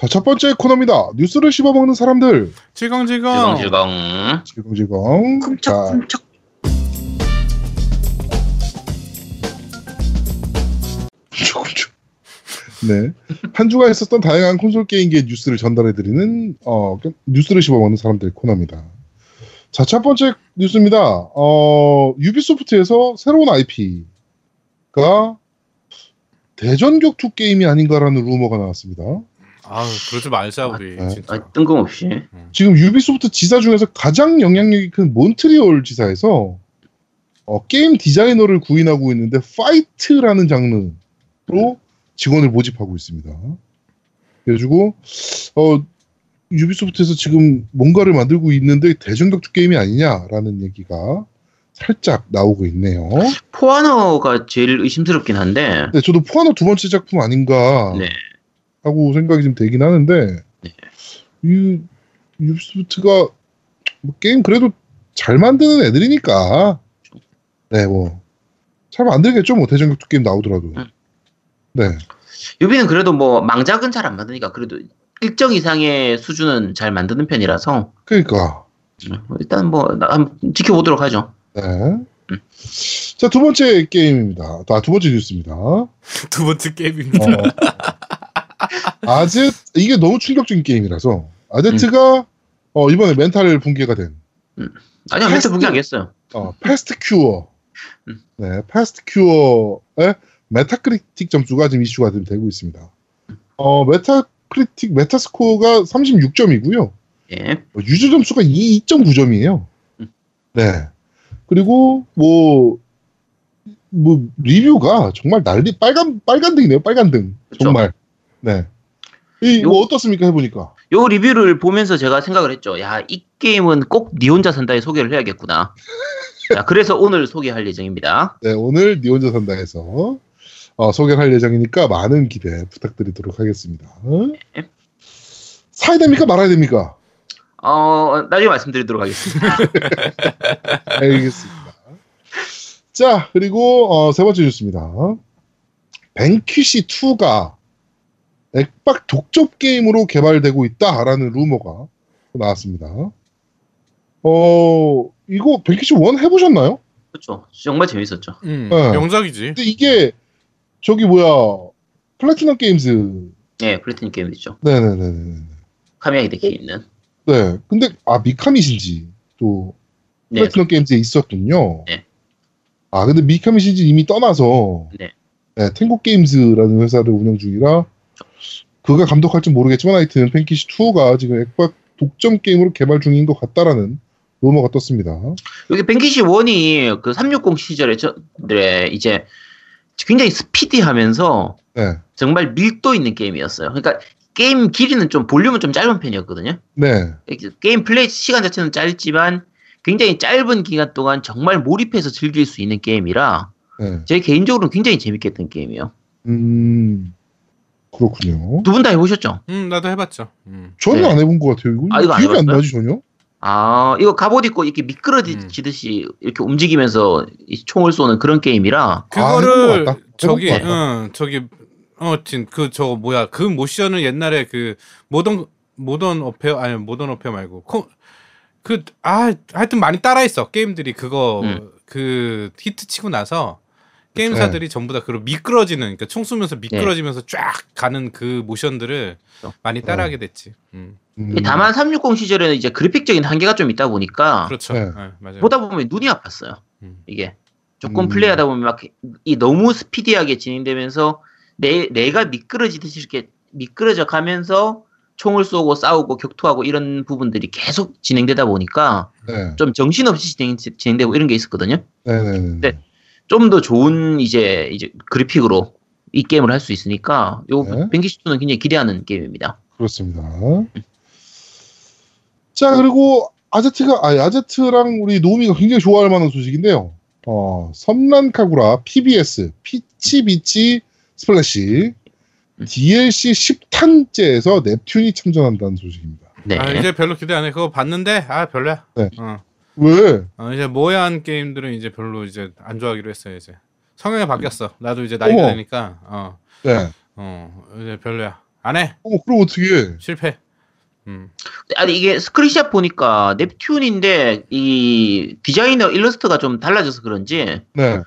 자, 첫 번째 코너입니다. 뉴스를 씹어먹는 사람들. 질겅질겅. 질겅질겅. 질겅질겅. 쿵척쿵척. 쿵척쿵척. 네. 한 주가 있었던 다양한 콘솔 게임기의 뉴스를 전달해드리는 뉴스를 씹어먹는 사람들 코너입니다. 자, 첫 번째 뉴스입니다. 유비소프트에서 새로운 IP가 대전 격투 게임이 아닌가라는 루머가 나왔습니다. 아, 그러지 말자 우리. 진짜. 뜬금없이. 지금 유비소프트 지사 중에서 가장 영향력이 큰 몬트리올 지사에서 게임 디자이너를 구인하고 있는데 파이트라는 장르로 직원을 모집하고 있습니다. 그래가지고 유비소프트에서 지금 뭔가를 만들고 있는데 대전 격투 게임이 아니냐라는 얘기가 살짝 나오고 있네요. 포아노가 제일 의심스럽긴 한데. 네, 저도 포아노 두 번째 작품 아닌가 네. 하고 생각이 좀 되긴 하는데 네. 유비소프트가 뭐 게임 그래도 잘 만드는 애들이니까 네, 뭐 잘 만들겠죠. 뭐 대전 격투 게임 나오더라도. 네. 유비는 그래도 뭐 망작은 잘 안 만드니까 그래도 일정 이상의 수준은 잘 만드는 편이라서. 그러니까. 일단 뭐 한번 지켜보도록 하죠. 네. 자, 두 번째 게임입니다. 두 번째 뉴스입니다. 두 번째 게임입니다. 아제트 이게 너무 충격적인 게임이라서 아제트가 이번에 멘탈 붕괴가 된. 아니요, 멘탈 붕괴 아니었어요. 패스트 큐어. 네, 패스트 큐어의 메타크리틱 점수가 지금 이슈가 되고 있습니다. 메타크리틱 메타스코어가 36점이고요. 예. 유저 점수가 2.9점이에요. 네. 그리고 뭐 리뷰가 정말 난리 빨간등이네요. 빨간등. 그쵸? 정말. 네. 이 뭐 어떻습니까? 해 보니까. 요 리뷰를 보면서 제가 생각을 했죠. 야, 이 게임은 꼭 니 혼자 산다에 소개를 해야겠구나. 자, 그래서 오늘 소개할 예정입니다. 네, 오늘 니 혼자 산다에서 소개할 예정이니까 많은 기대 부탁드리도록 하겠습니다. 네. 사야 됩니까? 말아야 됩니까? 나중에 말씀드리도록 하겠습니다. 알겠습니다. 자, 그리고 세 번째 뉴스입니다. 뱅퀴시2가 액박 독점 게임으로 개발되고 있다라는 루머가 나왔습니다. 이거 뱅퀴시1 해보셨나요? 그렇죠. 정말 재밌었죠. 네. 명작이지. 근데 이게 저기 플래티넘 게임즈. 네, 플래티넘 게임즈죠. 네네네네. 카미야히데키 있는. 네, 근데 미카미 신지 또 플래티넘 네. 게임즈에 있었군요. 네. 근데 미카미 신지 이미 떠나서 네. 네, 탱고 게임즈라는 회사를 운영 중이라 그가 감독할지 모르겠지만 하여튼 뱅퀴시 2가 지금 액박 독점 게임으로 개발 중인 것 같다라는 루머가 떴습니다. 여기 뱅퀴시 1이 그 360 시절에 이제 굉장히 스피디하면서 네. 정말 밀도 있는 게임이었어요. 그러니까. 게임 길이는 볼륨은 좀 짧은 편이었거든요. 네. 게임 플레이 시간 자체는 짧지만 굉장히 짧은 기간 동안 정말 몰입해서 즐길 수 있는 게임이라 네. 제 개인적으로는 굉장히 재밌게 했던 게임이에요. 그렇군요. 두 분 다 해보셨죠? 나도 해봤죠. 저는 네. 안 해본 것 같아요. 이거 기억이 안 나지 전혀? 이거 갑옷 입고 이렇게 미끄러지듯이 이렇게 움직이면서 총을 쏘는 그런 게임이라 그거를 그 모션을 옛날에 그 모던 어페어 말고 하여튼 많이 따라했어 게임들이 그거 그 히트 치고 나서 게임사들이 네. 전부 다 그런 그러니까 총 쏘면서 미끄러지면서 네. 쫙 가는 그 모션들을 많이 따라하게 됐지. 다만 360 시절에는 이제 그래픽적인 한계가 좀 있다 보니까 그렇죠. 네. 네, 맞아요. 보다 보면 눈이 아팠어요. 이게 조금 플레이하다 보면 막 이 너무 스피디하게 진행되면서 내가 미끄러지듯이 이렇게 미끄러져 가면서 총을 쏘고 싸우고 격투하고 이런 부분들이 계속 진행되다 보니까 네. 좀 정신없이 진행되고 이런 게 있었거든요. 네네. 근데 좀 더 좋은 이제 그래픽으로 이 게임을 할 수 있으니까 요 뱅키시토는 굉장히 기대하는 게임입니다. 그렇습니다. 자, 그리고 아제트랑 우리 노미가 굉장히 좋아할 만한 소식인데요. 선란 카구라 PBS 피치비치 스플래시 DLC 10탄째에서 넵튠이 참전한다는 소식입니다. 네. 이제 별로 기대 안 해. 그거 봤는데 별로야. 네. 왜? 이제 모해한 게임들은 이제 별로 이제 안 좋아하기로 했어요. 이제 성향이 바뀌었어. 나도 이제 나이가 되니까. 이제 별로야. 안 해. 그럼 어떻게 해? 실패. 아니 이게 스크린샷 보니까 넵튠인데 이 디자이너 일러스트가 좀 달라져서 그런지 네.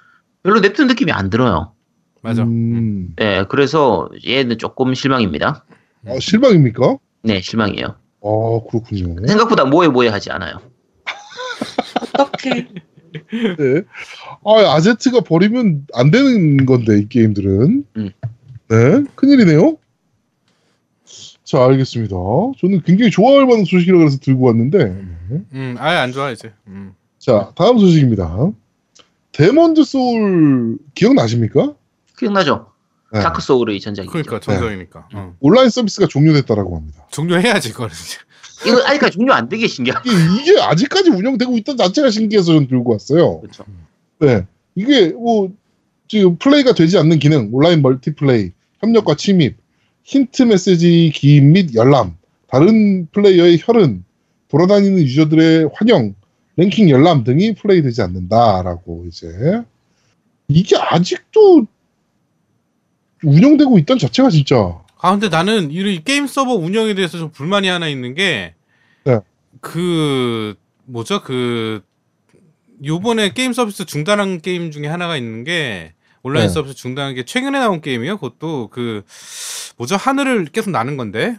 별로 넵튠 느낌이 안 들어요. 맞아. 네, 그래서 얘는 조금 실망입니다. 아, 실망입니까? 네, 실망이에요. 아, 그렇군요. 생각보다 뭐해 하지 않아요. 어떡해. 네. 아, 아제트가 버리면 안 되는 건데 이 게임들은. 네, 큰일이네요. 자, 알겠습니다. 저는 굉장히 좋아할 만한 소식이라 그래서 들고 왔는데. 아예 안 좋아 이제. 자, 다음 소식입니다. 데몬즈 소울 기억나십니까? 기억나죠. 네. 다크 소울의 전작이죠. 그러니까 전작이니까. 네. 온라인 서비스가 종료됐다라고 합니다. 종료해야지 이거는. 이거 아직까지 종료 안 되게 신기해. 이게 아직까지 운영되고 있던 자체가 신기해서 저는 들고 왔어요. 그렇죠. 네, 이게 뭐 지금 플레이가 되지 않는 기능, 온라인 멀티플레이, 협력과 침입, 힌트 메시지 기입 및 열람, 다른 플레이어의 혈흔, 돌아다니는 유저들의 환영, 랭킹 열람 등이 플레이되지 않는다라고 이제 이게 아직도 운영되고 있던 자체가 진짜. 아 근데 나는 이 게임 서버 운영에 대해서 좀 불만이 하나 있는 게 그 뭐죠 요번에 게임 서비스 중단한 게임 중에 하나가 있는 게 온라인 네. 서비스 중단한 게 최근에 나온 게임이에요. 그것도 그 뭐죠 하늘을 계속 나는 건데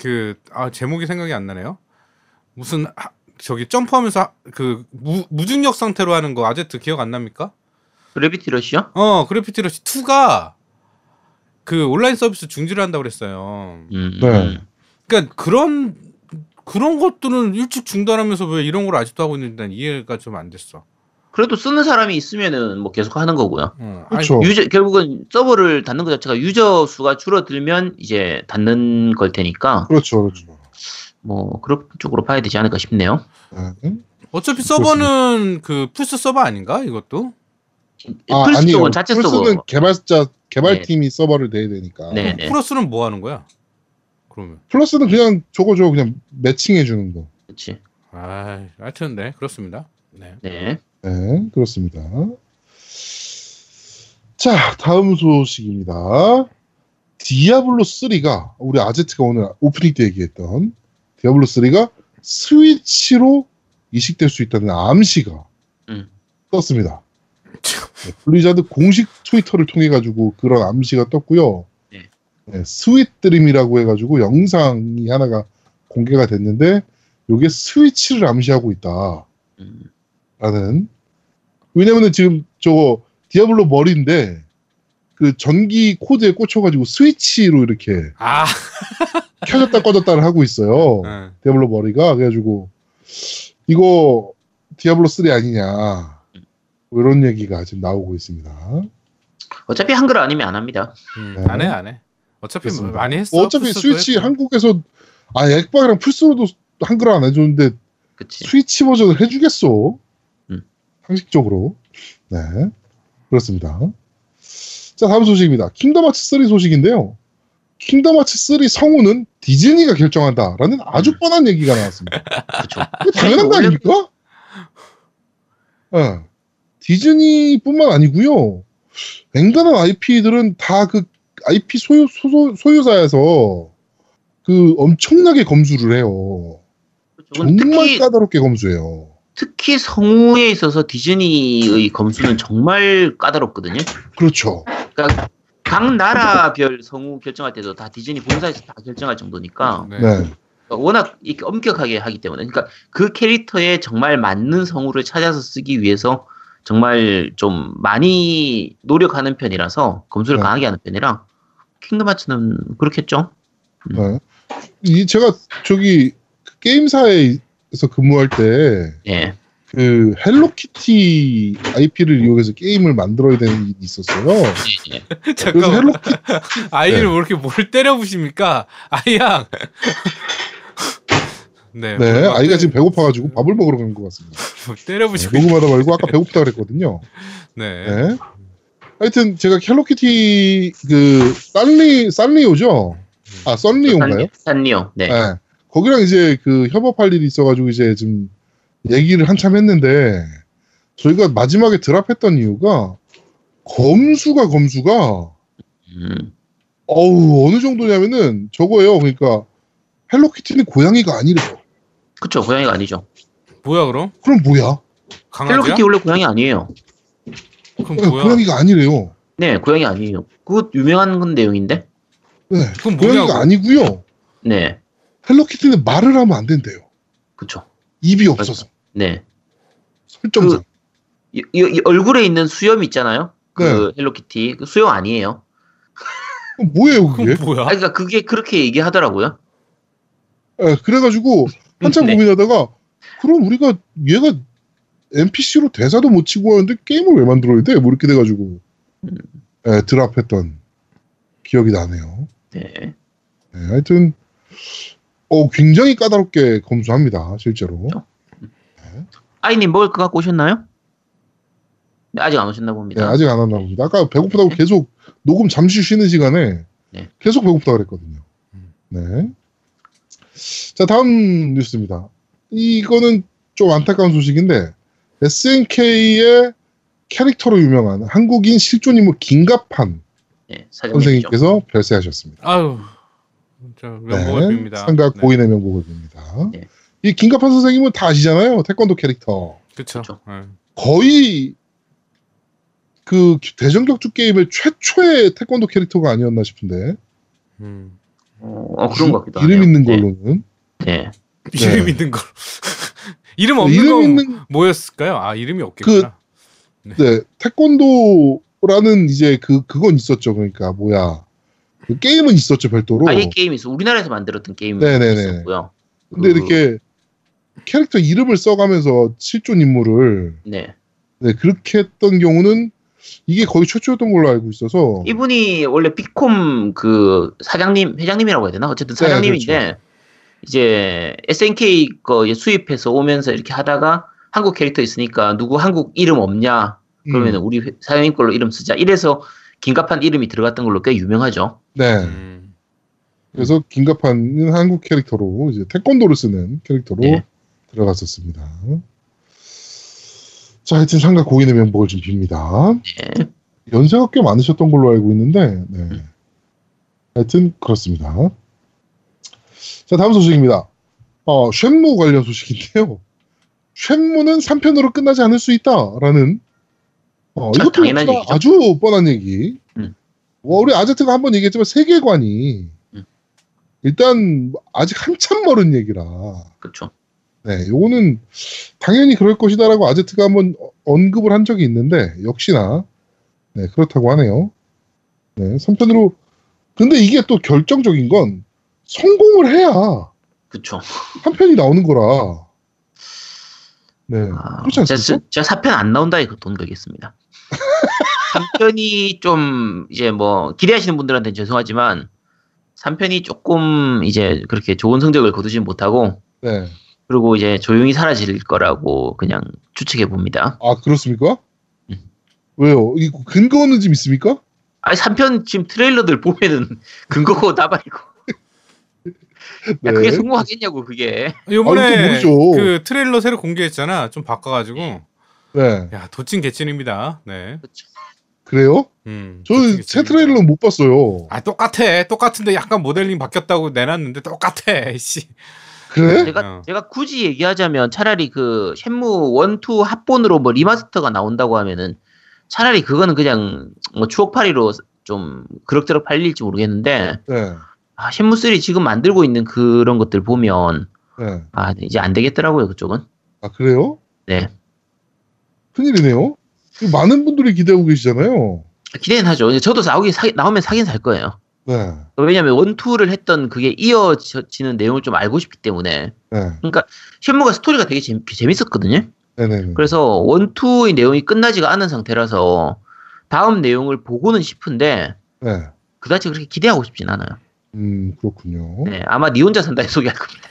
그 아 제목이 생각이 안 나네요. 무슨 저기 점프하면서 그 무중력 상태로 하는 거 아제트 기억 안 납니까? 그래비티 러시요? 그래비티 러시 2가 그 온라인 서비스 중지를 한다고 그랬어요. 네. 그러니까 그런 것들은 일찍 중단하면서 왜 이런 걸 아직도 하고 있는지 난 이해가 좀 안 됐어. 그래도 쓰는 사람이 있으면은 뭐 계속 하는 거고요. 그렇죠. 유저 결국은 서버를 닫는 것 자체가 유저 수가 줄어들면 이제 닫는 걸 테니까. 그렇죠, 그렇죠. 뭐 그런 쪽으로 봐야 되지 않을까 싶네요. 어차피 서버는 그 플스 서버 아닌가 이것도? 플스 서버 자체 서버. 플스는 개발팀이 네. 서버를 내야 되니까. 네, 네. 플러스는 뭐 하는 거야? 그러면. 플러스는 그냥 저거 그냥 매칭해 주는 거. 그렇지. 아, 하여튼 네 그렇습니다. 네. 네. 네, 그렇습니다. 자, 다음 소식입니다. 디아블로 3가 우리 아제트가 오늘 오프닝 때 얘기했던 디아블로 3가 스위치로 이식될 수 있다는 암시가 떴습니다. 네, 블리자드 공식 트위터를 통해 가지고 그런 암시가 떴고요. 네. 네, 스윗드림이라고 해가지고 영상이 하나가 공개가 됐는데 이게 스위치를 암시하고 있다. 라는 왜냐면은 지금 저거 디아블로 머리인데 그 전기 코드에 꽂혀가지고 스위치로 이렇게 켜졌다 꺼졌다를 하고 있어요. 디아블로 머리가 그래가지고 이거 디아블로 3 아니냐. 이런 얘기가 지금 나오고 있습니다. 어차피 한글 아니면 안 합니다. 네. 안 해. 어차피 그렇습니다. 많이 했어. 어차피 스위치 했어. 한국에서 액박이랑 플스로도 한글 안 해줬는데 그치. 스위치 버전을 해주겠어. 상식적으로. 네. 그렇습니다. 자, 다음 소식입니다. 킹덤 하츠 3 소식인데요. 킹덤 하츠 3 성우는 디즈니가 결정한다라는 아주 뻔한 얘기가 나왔습니다. 그렇죠. 당연한 거 아닙니까? 네. 디즈니뿐만 아니고요. 앵간한 IP들은 다 그 IP 소유사에서 그 엄청나게 검수를 해요. 정말 까다롭게 검수해요. 특히 성우에 있어서 디즈니의 검수는 정말 까다롭거든요. 그렇죠. 그러니까 각 나라별 성우 결정할 때도 다 디즈니 본사에서 다 결정할 정도니까. 네. 그러니까 워낙 이렇게 엄격하게 하기 때문에. 그러니까 그 캐릭터에 정말 맞는 성우를 찾아서 쓰기 위해서 정말 좀 많이 노력하는 편이라서 검수를 네. 강하게 하는 편이라 킹덤 하츠는 그렇겠죠. 네. 제가 저기 게임사에서 근무할 때 네. 그 헬로키티 IP를 이용해서 게임을 만들어야 되는 일이 있었어요. 네. 그래서 헬로키티 아이를 왜 이렇게 뭘 때려부십니까? 아이야. 네, 아이가 지금 배고파가지고 밥을 먹으러 간 것 같습니다. 때려부시고 네, 녹음하다 말고 아까 배고프다 그랬거든요. 네. 네. 하여튼 제가 헬로키티 그 산리오죠? 아 선리오인가요? 산리오. 네. 네. 거기랑 이제 그 협업할 일이 있어가지고 이제 지금 얘기를 한참 했는데 저희가 마지막에 드랍했던 이유가 검수가 어우, 어느 정도냐면은 저거예요. 그러니까 헬로키티는 고양이가 아니래요. 그쵸, 고양이가 아니죠. 뭐야 그럼? 그럼 뭐야? 강아지야? 헬로키티 원래 고양이 아니에요. 그럼 네, 뭐야? 고양이가 아니래요. 네, 고양이 아니에요. 그거 유명한 건 내용인데. 네, 그건 고양이가 뭐냐고. 아니고요. 네. 헬로키티는 말을 하면 안 된대요. 그쵸. 입이 없어서. 네. 설정상. 이 얼굴에 있는 수염 있잖아요. 그 네. 헬로키티 그 수염 아니에요. 뭐예요 그게? 뭐야? 아니, 그러니까 그게 그렇게 얘기하더라고요. 네, 그래가지고 한참 네. 고민하다가 그럼 우리가 얘가 NPC로 대사도 못 치고 하는데 게임을 왜 만들어야 돼? 뭐 이렇게 돼가지고 네, 드랍했던 기억이 나네요. 네. 네, 하여튼 굉장히 까다롭게 검수합니다 실제로. 네. 아이님 먹을 거 갖고 오셨나요? 네, 아직 안 오셨나 봅니다. 네, 아직 안 왔나 봅니다. 아까 배고프다고 계속 녹음 잠시 쉬는 시간에 네. 계속 배고프다고 그랬거든요. 네. 자, 다음 뉴스입니다. 이거는 좀 안타까운 소식인데 SNK의 캐릭터로 유명한 한국인 실존인물 김갑환 네, 선생님께서 별세하셨습니다. 아유, 진짜 명복을 빕니다. 네, 삼각 고인의 명복을 빕니다. 네. 이 김갑환 선생님은 다 아시잖아요. 태권도 캐릭터. 그렇죠. 거의 그 대전격투 게임의 최초의 태권도 캐릭터가 아니었나 싶은데. 그런 것 같기도 하네요. 이름 있는 걸로는. 네. 네. 이름 있는 걸. 이름 없는 이름 건 있는... 뭐였을까요? 아, 이름이 없겠구나. 그, 네. 네. 태권도라는 이제 그건 있었죠. 그러니까 뭐야. 그 게임은 있었죠. 별도로. 아예 게임이 있어. 우리나라에서 만들었던 게임이 있었고요. 근데 이렇게 캐릭터 이름을 써가면서 실존 인물을. 네. 네, 그렇게 했던 경우는 이게 거의 최초였던 걸로 알고 있어서. 이분이 원래 빅콤 그 회장님이라고 해야 되나? 어쨌든 사장님인데, 네, 그렇죠. 이제 SNK 거 수입해서 오면서 이렇게 하다가 한국 캐릭터 있으니까 누구 한국 이름 없냐? 그러면 우리 사장님 걸로 이름 쓰자. 이래서 김갑환 이름이 들어갔던 걸로 꽤 유명하죠. 네. 그래서 김갑환은 한국 캐릭터로, 이제 태권도를 쓰는 캐릭터로 네. 들어갔었습니다. 자, 하여튼 상가 고인의 명복을 좀 빕니다. 네. 연세가 꽤 많으셨던 걸로 알고 있는데, 네. 하여튼 그렇습니다. 자, 다음 소식입니다. 쉔무 관련 소식인데요. 쉔무는 3편으로 끝나지 않을 수 있다라는 이것도 아주 뻔한 얘기. 우리 아제트가 한번 얘기했지만 세계관이 일단 아직 한참 멀은 얘기라. 그렇죠. 네, 요거는 당연히 그럴 것이다라고 아제트가 한번 언급을 한 적이 있는데 역시나 네, 그렇다고 하네요. 네, 3편으로 근데 이게 또 결정적인 건 성공을 해야 그쵸. 3편이 나오는 거라. 네, 그렇지 않습니까? 제가 4편 안 나온다 이거 돈 거겠습니다. 3편이 좀 이제 뭐 기대하시는 분들한테는 죄송하지만 3편이 조금 이제 그렇게 좋은 성적을 거두진 못하고. 네. 그리고 이제 조용히 사라질 거라고 그냥 추측해 봅니다. 아, 그렇습니까? 왜요? 이 근거는 지금 있습니까? 아니, 3편 지금 트레일러들 보면은 근거고 나발이고. 네. 야, 그게 성공하겠냐고 그게. 요번에 그 트레일러 새로 공개했잖아. 좀 바꿔가지고. 네. 야, 도찐 개찐입니다. 네. 그쵸. 그래요? 저는 새 트레일러 못 봤어요. 아, 똑같아. 똑같은데 약간 모델링 바뀌었다고 내놨는데 똑같아. 씨. 그래? 제가 굳이 얘기하자면 차라리 그 쉔무 1, 2 합본으로 뭐 리마스터가 나온다고 하면은 차라리 그거는 그냥 뭐 추억팔이로 좀 그럭저럭 팔릴지 모르겠는데 네. 아, 쉔무 3 지금 만들고 있는 그런 것들 보면 네. 아, 이제 안 되겠더라고요 그쪽은. 아, 그래요? 네. 큰일이네요. 많은 분들이 기대하고 계시잖아요. 기대는 하죠. 저도 나오면 사긴 살 거예요. 네. 왜냐면 원투를 했던 그게 이어지는 내용을 좀 알고 싶기 때문에. 네. 그러니까 쉔무가 스토리가 되게 재밌었거든요. 네네. 그래서 원투의 내용이 끝나지가 않은 상태라서 다음 내용을 보고는 싶은데 네. 그다지 그렇게 기대하고 싶진 않아요. 그렇군요. 네, 아마 니 혼자 산다에 소개할 겁니다.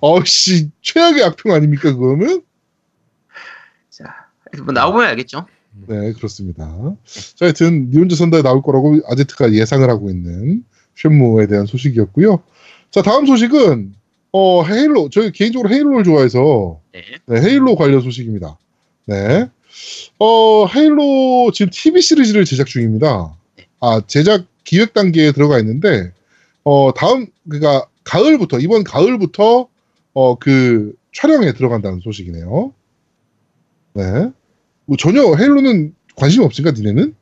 어씨 최악의 악평 아닙니까 그거는? 자, 뭐 나오면 알겠죠. 네, 그렇습니다. 자, 하여튼 니 혼자 산다에 나올 거라고 아제트가 예상을 하고 있는 쉔무에 대한 소식이었고요. 자, 다음 소식은 헤일로, 저희 개인적으로 헤일로를 좋아해서 네. 네, 헤일로 관련 소식입니다. 네, 헤일로 지금 TV 시리즈를 제작 중입니다. 아, 제작 기획 단계에 들어가 있는데, 그러니까 가을부터, 이번 가을부터, 그 촬영에 들어간다는 소식이네요. 네. 뭐 전혀 헤일로는 관심이 없으니까, 니네는?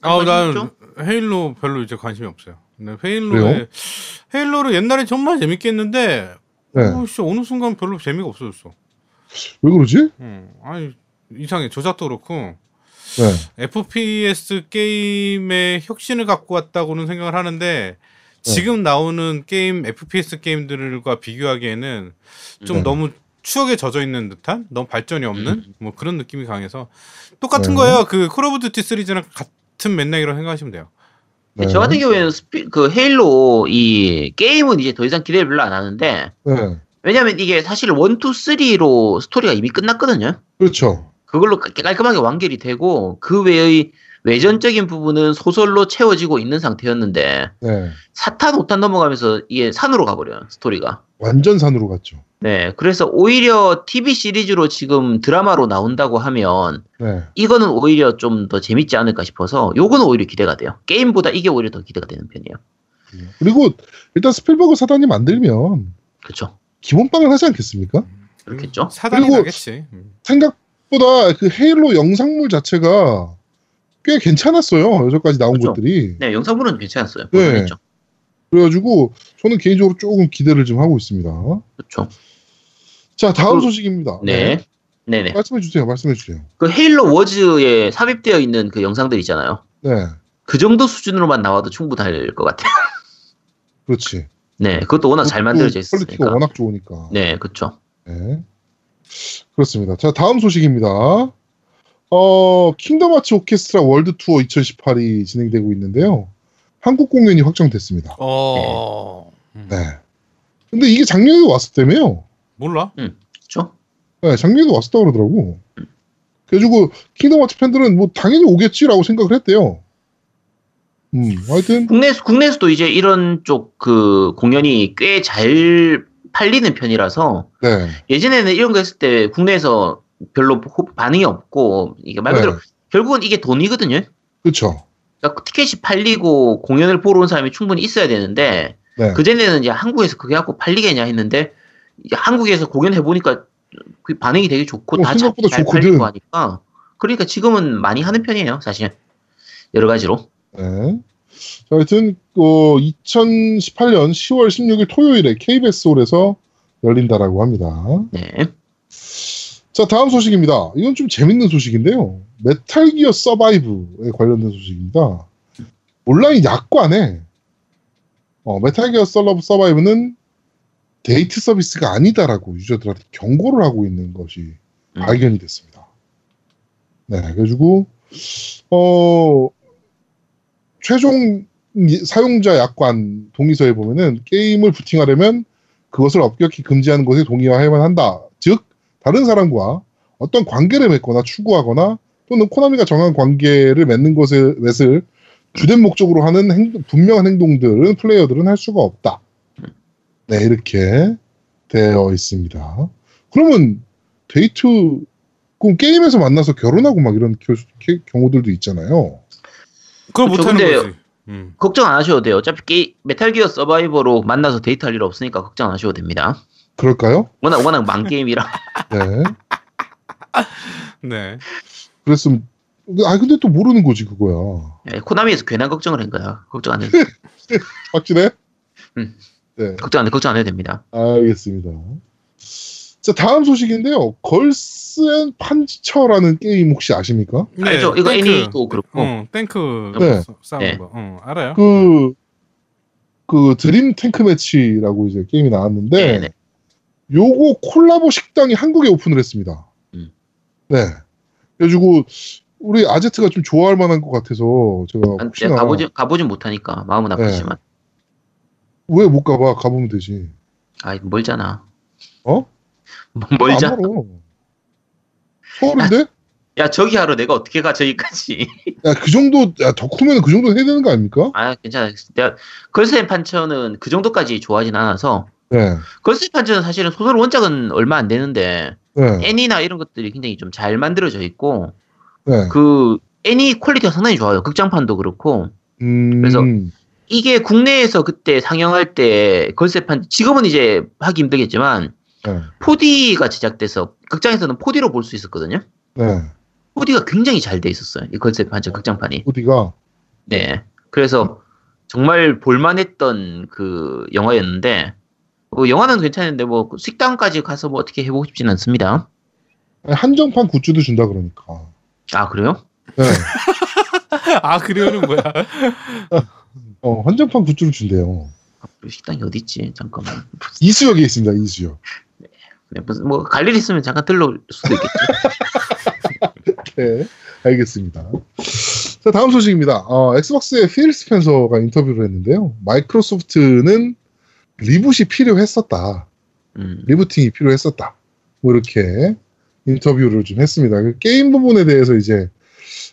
난 헤일로 별로 이제 관심이 없어요. 근데 헤일로를 옛날에 정말 재밌게 했는데, 네. 어느 순간 별로 재미가 없어졌어. 왜 그러지? 아니, 이상해. 저작도 그렇고. 네. FPS 게임의 혁신을 갖고 왔다고는 생각을 하는데, 네. 지금 나오는 게임, FPS 게임들과 비교하기에는 좀 너무 추억에 젖어 있는 듯한? 너무 발전이 없는? 뭐 그런 느낌이 강해서. 똑같은 거예요. 그 콜 오브 듀티 시리즈랑 같은 맥락이라고 생각하시면 돼요. 네. 저 같은 경우에는 그 헤일로 이 게임은 이제 더 이상 기대를 별로 안 하는데, 왜냐면 이게 사실 1, 2, 3로 스토리가 이미 끝났거든요. 그렇죠. 그걸로 깔끔하게 완결이 되고, 그 외의 외전적인 부분은 소설로 채워지고 있는 상태였는데, 네. 4탄, 5탄 넘어가면서 이게 산으로 가버려요, 스토리가. 완전 산으로 갔죠. 네, 그래서 오히려 TV 시리즈로 지금 드라마로 나온다고 하면, 이거는 오히려 좀 더 재밌지 않을까 싶어서, 요건 오히려 기대가 돼요. 게임보다 이게 오히려 더 기대가 되는 편이에요. 그리고 일단 스필버그 사단이 만들면, 그렇죠. 기본빵을 하지 않겠습니까? 그렇겠죠. 사단이 나겠지. 생각보다 그 헤일로 영상물 자체가 꽤 괜찮았어요. 여기까지 나온 것들이. 네, 영상물은 괜찮았어요. 네. 그래가지고 저는 개인적으로 조금 기대를 좀 하고 있습니다. 그렇죠. 자, 다음 소식입니다. 네. 네네. 말씀해주세요. 그 헤일로 워즈에 삽입되어 있는 그 영상들 있잖아요. 네. 그 정도 수준으로만 나와도 충분할 것 같아요. 그렇지. 네, 그것도 워낙 잘 만들어져 있으니까. 퀄리티가 워낙 좋으니까. 네, 그렇죠. 네, 그렇습니다. 자, 다음 소식입니다. 킹덤 하츠 오케스트라 월드 투어 2018이 진행되고 있는데요. 한국 공연이 확정됐습니다. 네. 근데 이게 작년에도 왔었다며요? 몰라. 그렇죠. 네, 작년에도 왔었다고 그러더라고. 그래가지고 킹덤 하츠 팬들은 뭐 당연히 오겠지라고 생각을 했대요. 하여튼 국내에서도 이제 이런 쪽 그 공연이 꽤 잘 팔리는 편이라서 네. 예전에는 이런 거 했을 때 국내에서 별로 반응이 없고 이게 말 그대로 결국은 이게 돈이거든요. 그렇죠. 그러니까 티켓이 팔리고 공연을 보러 온 사람이 충분히 있어야 되는데 그 전에는 이제 한국에서 그게 갖고 팔리겠냐 했는데 한국에서 공연해 보니까 그 반응이 되게 좋고 다 잘 팔리고 하니까 그러니까 지금은 많이 하는 편이에요, 사실 여러 가지로. 네. 자, 하여튼 2018년 10월 16일 토요일에 KBS 홀에서 열린다라고 합니다. 네. 자, 다음 소식입니다. 이건 좀 재밌는 소식인데요. 메탈 기어 서바이브에 관련된 소식입니다. 온라인 약관에 메탈 기어 서바이브는 데이트 서비스가 아니다라고 유저들한테 경고를 하고 있는 것이 발견이 됐습니다. 네, 그래가지고 최종 사용자 약관 동의서에 보면은 게임을 부팅하려면 그것을 엄격히 금지하는 것에 동의해야만 한다. 즉 다른 사람과 어떤 관계를 맺거나 추구하거나 또는 코나미가 정한 관계를 맺는 것을 주된 목적으로 하는 분명한 행동들은 플레이어들은 할 수가 없다. 네, 이렇게 되어 있습니다. 그러면 그럼 게임에서 만나서 결혼하고 막 이런 경우들도 있잖아요. 그걸 못하는 거지. 걱정 안 하셔도 돼요. 어차피 메탈기어 서바이버로 만나서 데이트할 일 없으니까 걱정 안 하셔도 됩니다. 그럴까요? 워낙 망게임이라. 네. 네. 그랬으면 근데 또 모르는 거지 그거야. 네, 코나미에서 괜한 걱정을 한 거야. 걱정 안 해도 확실해? 네. 걱정 안 해도 됩니다. 알겠습니다. 자, 다음 소식인데요. 걸스 앤 판처라는 게임 혹시 아십니까? 네, 알죠. 이거 애니도 그렇고. 탱크 싸우는 거. 알아요. 그 드림 탱크 매치라고 이제 게임이 나왔는데 요거 콜라보 식당이 한국에 오픈을 했습니다. 네. 그래가지고 우리 아제트가 좀 좋아할 만한 것 같아서 제가 혹시나 가보진 못하니까 마음은 아프지만. 왜 못 가봐? 가보면 되지. 아, 이거 멀잖아. 멀잖아. 서울인데? 야, 저기 하러 내가 어떻게 가, 저기까지. 야, 그 정도, 야, 더 크면 그 정도 해야 되는 거 아닙니까? 아, 괜찮아. 내가, 걸스 앤 판처는 그 정도까지 좋아하진 않아서. 네. 걸스 앤 판처는 사실은 소설 원작은 얼마 안 되는데. 네. 애니나 이런 것들이 굉장히 좀 잘 만들어져 있고 네. 그 애니 퀄리티가 상당히 좋아요. 극장판도 그렇고. 그래서 이게 국내에서 그때 상영할 때 컨셉판 지금은 이제 하기 힘들겠지만 네. 4D가 제작돼서 극장에서는 4D로 볼 수 있었거든요. 네. 4D가 굉장히 잘 돼 있었어요. 이 컨셉판, 저 극장판이. 4D가? 네. 그래서 정말 볼만했던 그 영화였는데 뭐 영화는 괜찮은데 뭐 식당까지 가서 뭐 어떻게 해보고 싶진 않습니다. 한정판 굿즈도 준다 그러니까. 아 그래요? 네. 아 그래요는 뭐야? 한정판 굿즈를 준대요. 식당이 어디 있지? 잠깐만. 이수역에 있습니다. 이수역. 네. 뭐 갈 일 있으면 잠깐 들러올 수도 있겠죠. 네. 알겠습니다. 자 다음 소식입니다. 엑스박스의 필 스펜서가 인터뷰를 했는데요. 마이크로소프트는 리부트이 필요했었다. 리부팅이 필요했었다. 뭐 이렇게 인터뷰를 좀 했습니다. 그 게임 부분에 대해서 이제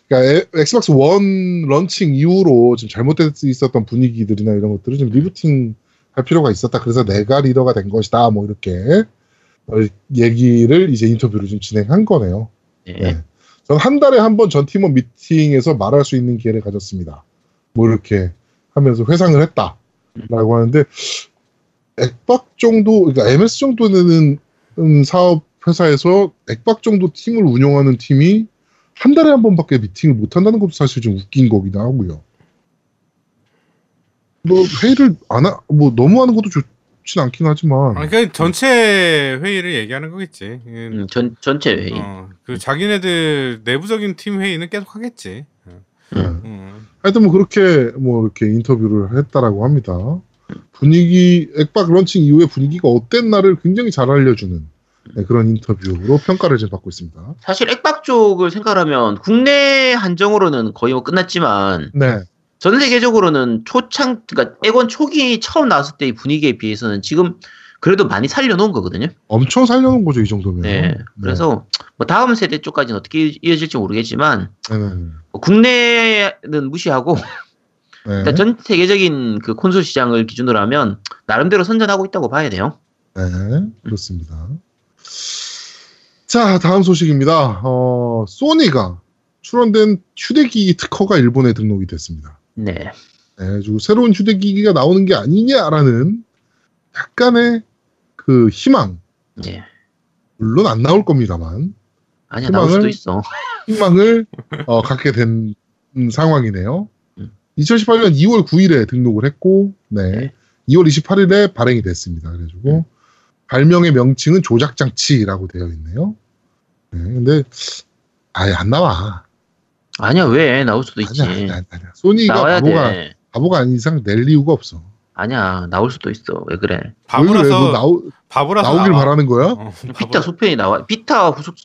그러니까 엑스박스 1 런칭 이후로 좀 잘못될 수 있었던 분위기들이나 이런 것들을 좀 리부팅할 필요가 있었다. 그래서 내가 리더가 된 것이다. 뭐 이렇게 얘기를 이제 인터뷰를 좀 진행한 거네요. 네. 전 한 달에 한 번 전 팀원 미팅에서 말할 수 있는 기회를 가졌습니다. 뭐 이렇게 하면서 회상을 했다라고 하는데 액박 정도, 그러니까 MS 정도는 사업 회사에서 액박 정도 팀을 운영하는 팀이 한 달에 한 번밖에 미팅을 못 한다는 것도 사실 좀 웃긴 거기도 하고요. 뭐 회의를 뭐 너무 하는 것도 좋진 않긴 하지만. 아니, 그러니까 전체 회의를 얘기하는 거겠지. 전체 회의. 그 자기네들 내부적인 팀 회의는 계속 하겠지. 하여튼 뭐 그렇게 뭐 이렇게 인터뷰를 했다라고 합니다. 분위기 액박 런칭 이후에 분위기가 어땠나를 굉장히 잘 알려주는 네, 그런 인터뷰로 평가를 지금 받고 있습니다. 사실 액박 쪽을 생각하면 국내 한정으로는 거의 뭐 끝났지만 네. 전 세계적으로는 그러니까 액원 초기 처음 나왔을 때의 분위기에 비해서는 지금 그래도 많이 살려놓은 거거든요. 엄청 살려놓은 거죠, 이 정도면. 네, 그래서 네. 뭐 다음 세대 쪽까지는 어떻게 이어질지 모르겠지만 뭐 국내는 무시하고. 네. 전 세계적인 그 콘솔 시장을 기준으로 하면 나름대로 선전하고 있다고 봐야 돼요. 네, 그렇습니다. 자, 다음 소식입니다. 소니가 출원된 휴대기기 특허가 일본에 등록이 됐습니다. 네. 네, 새로운 휴대기기가 나오는 게 아니냐라는 약간의 그 희망. 네. 물론 안 나올 겁니다만. 아니야, 나올 수도 있어. 희망을 갖게 된 상황이네요. 2018년 2월 9일에 등록을 했고, 네. 2월 28일에 발행이 됐습니다. 그래가지고, 발명의 명칭은 조작장치라고 되어 있네요. 네, 근데, 아예 안 나와. 아니야, 왜? 나올 수도 있지. 아니야. 소니가 바보가 아닌 이상 낼 이유가 없어. 아니야, 나올 수도 있어. 왜 그래? 바보라서. 나오길 바라는 거야? 비타 소편이 비타 후속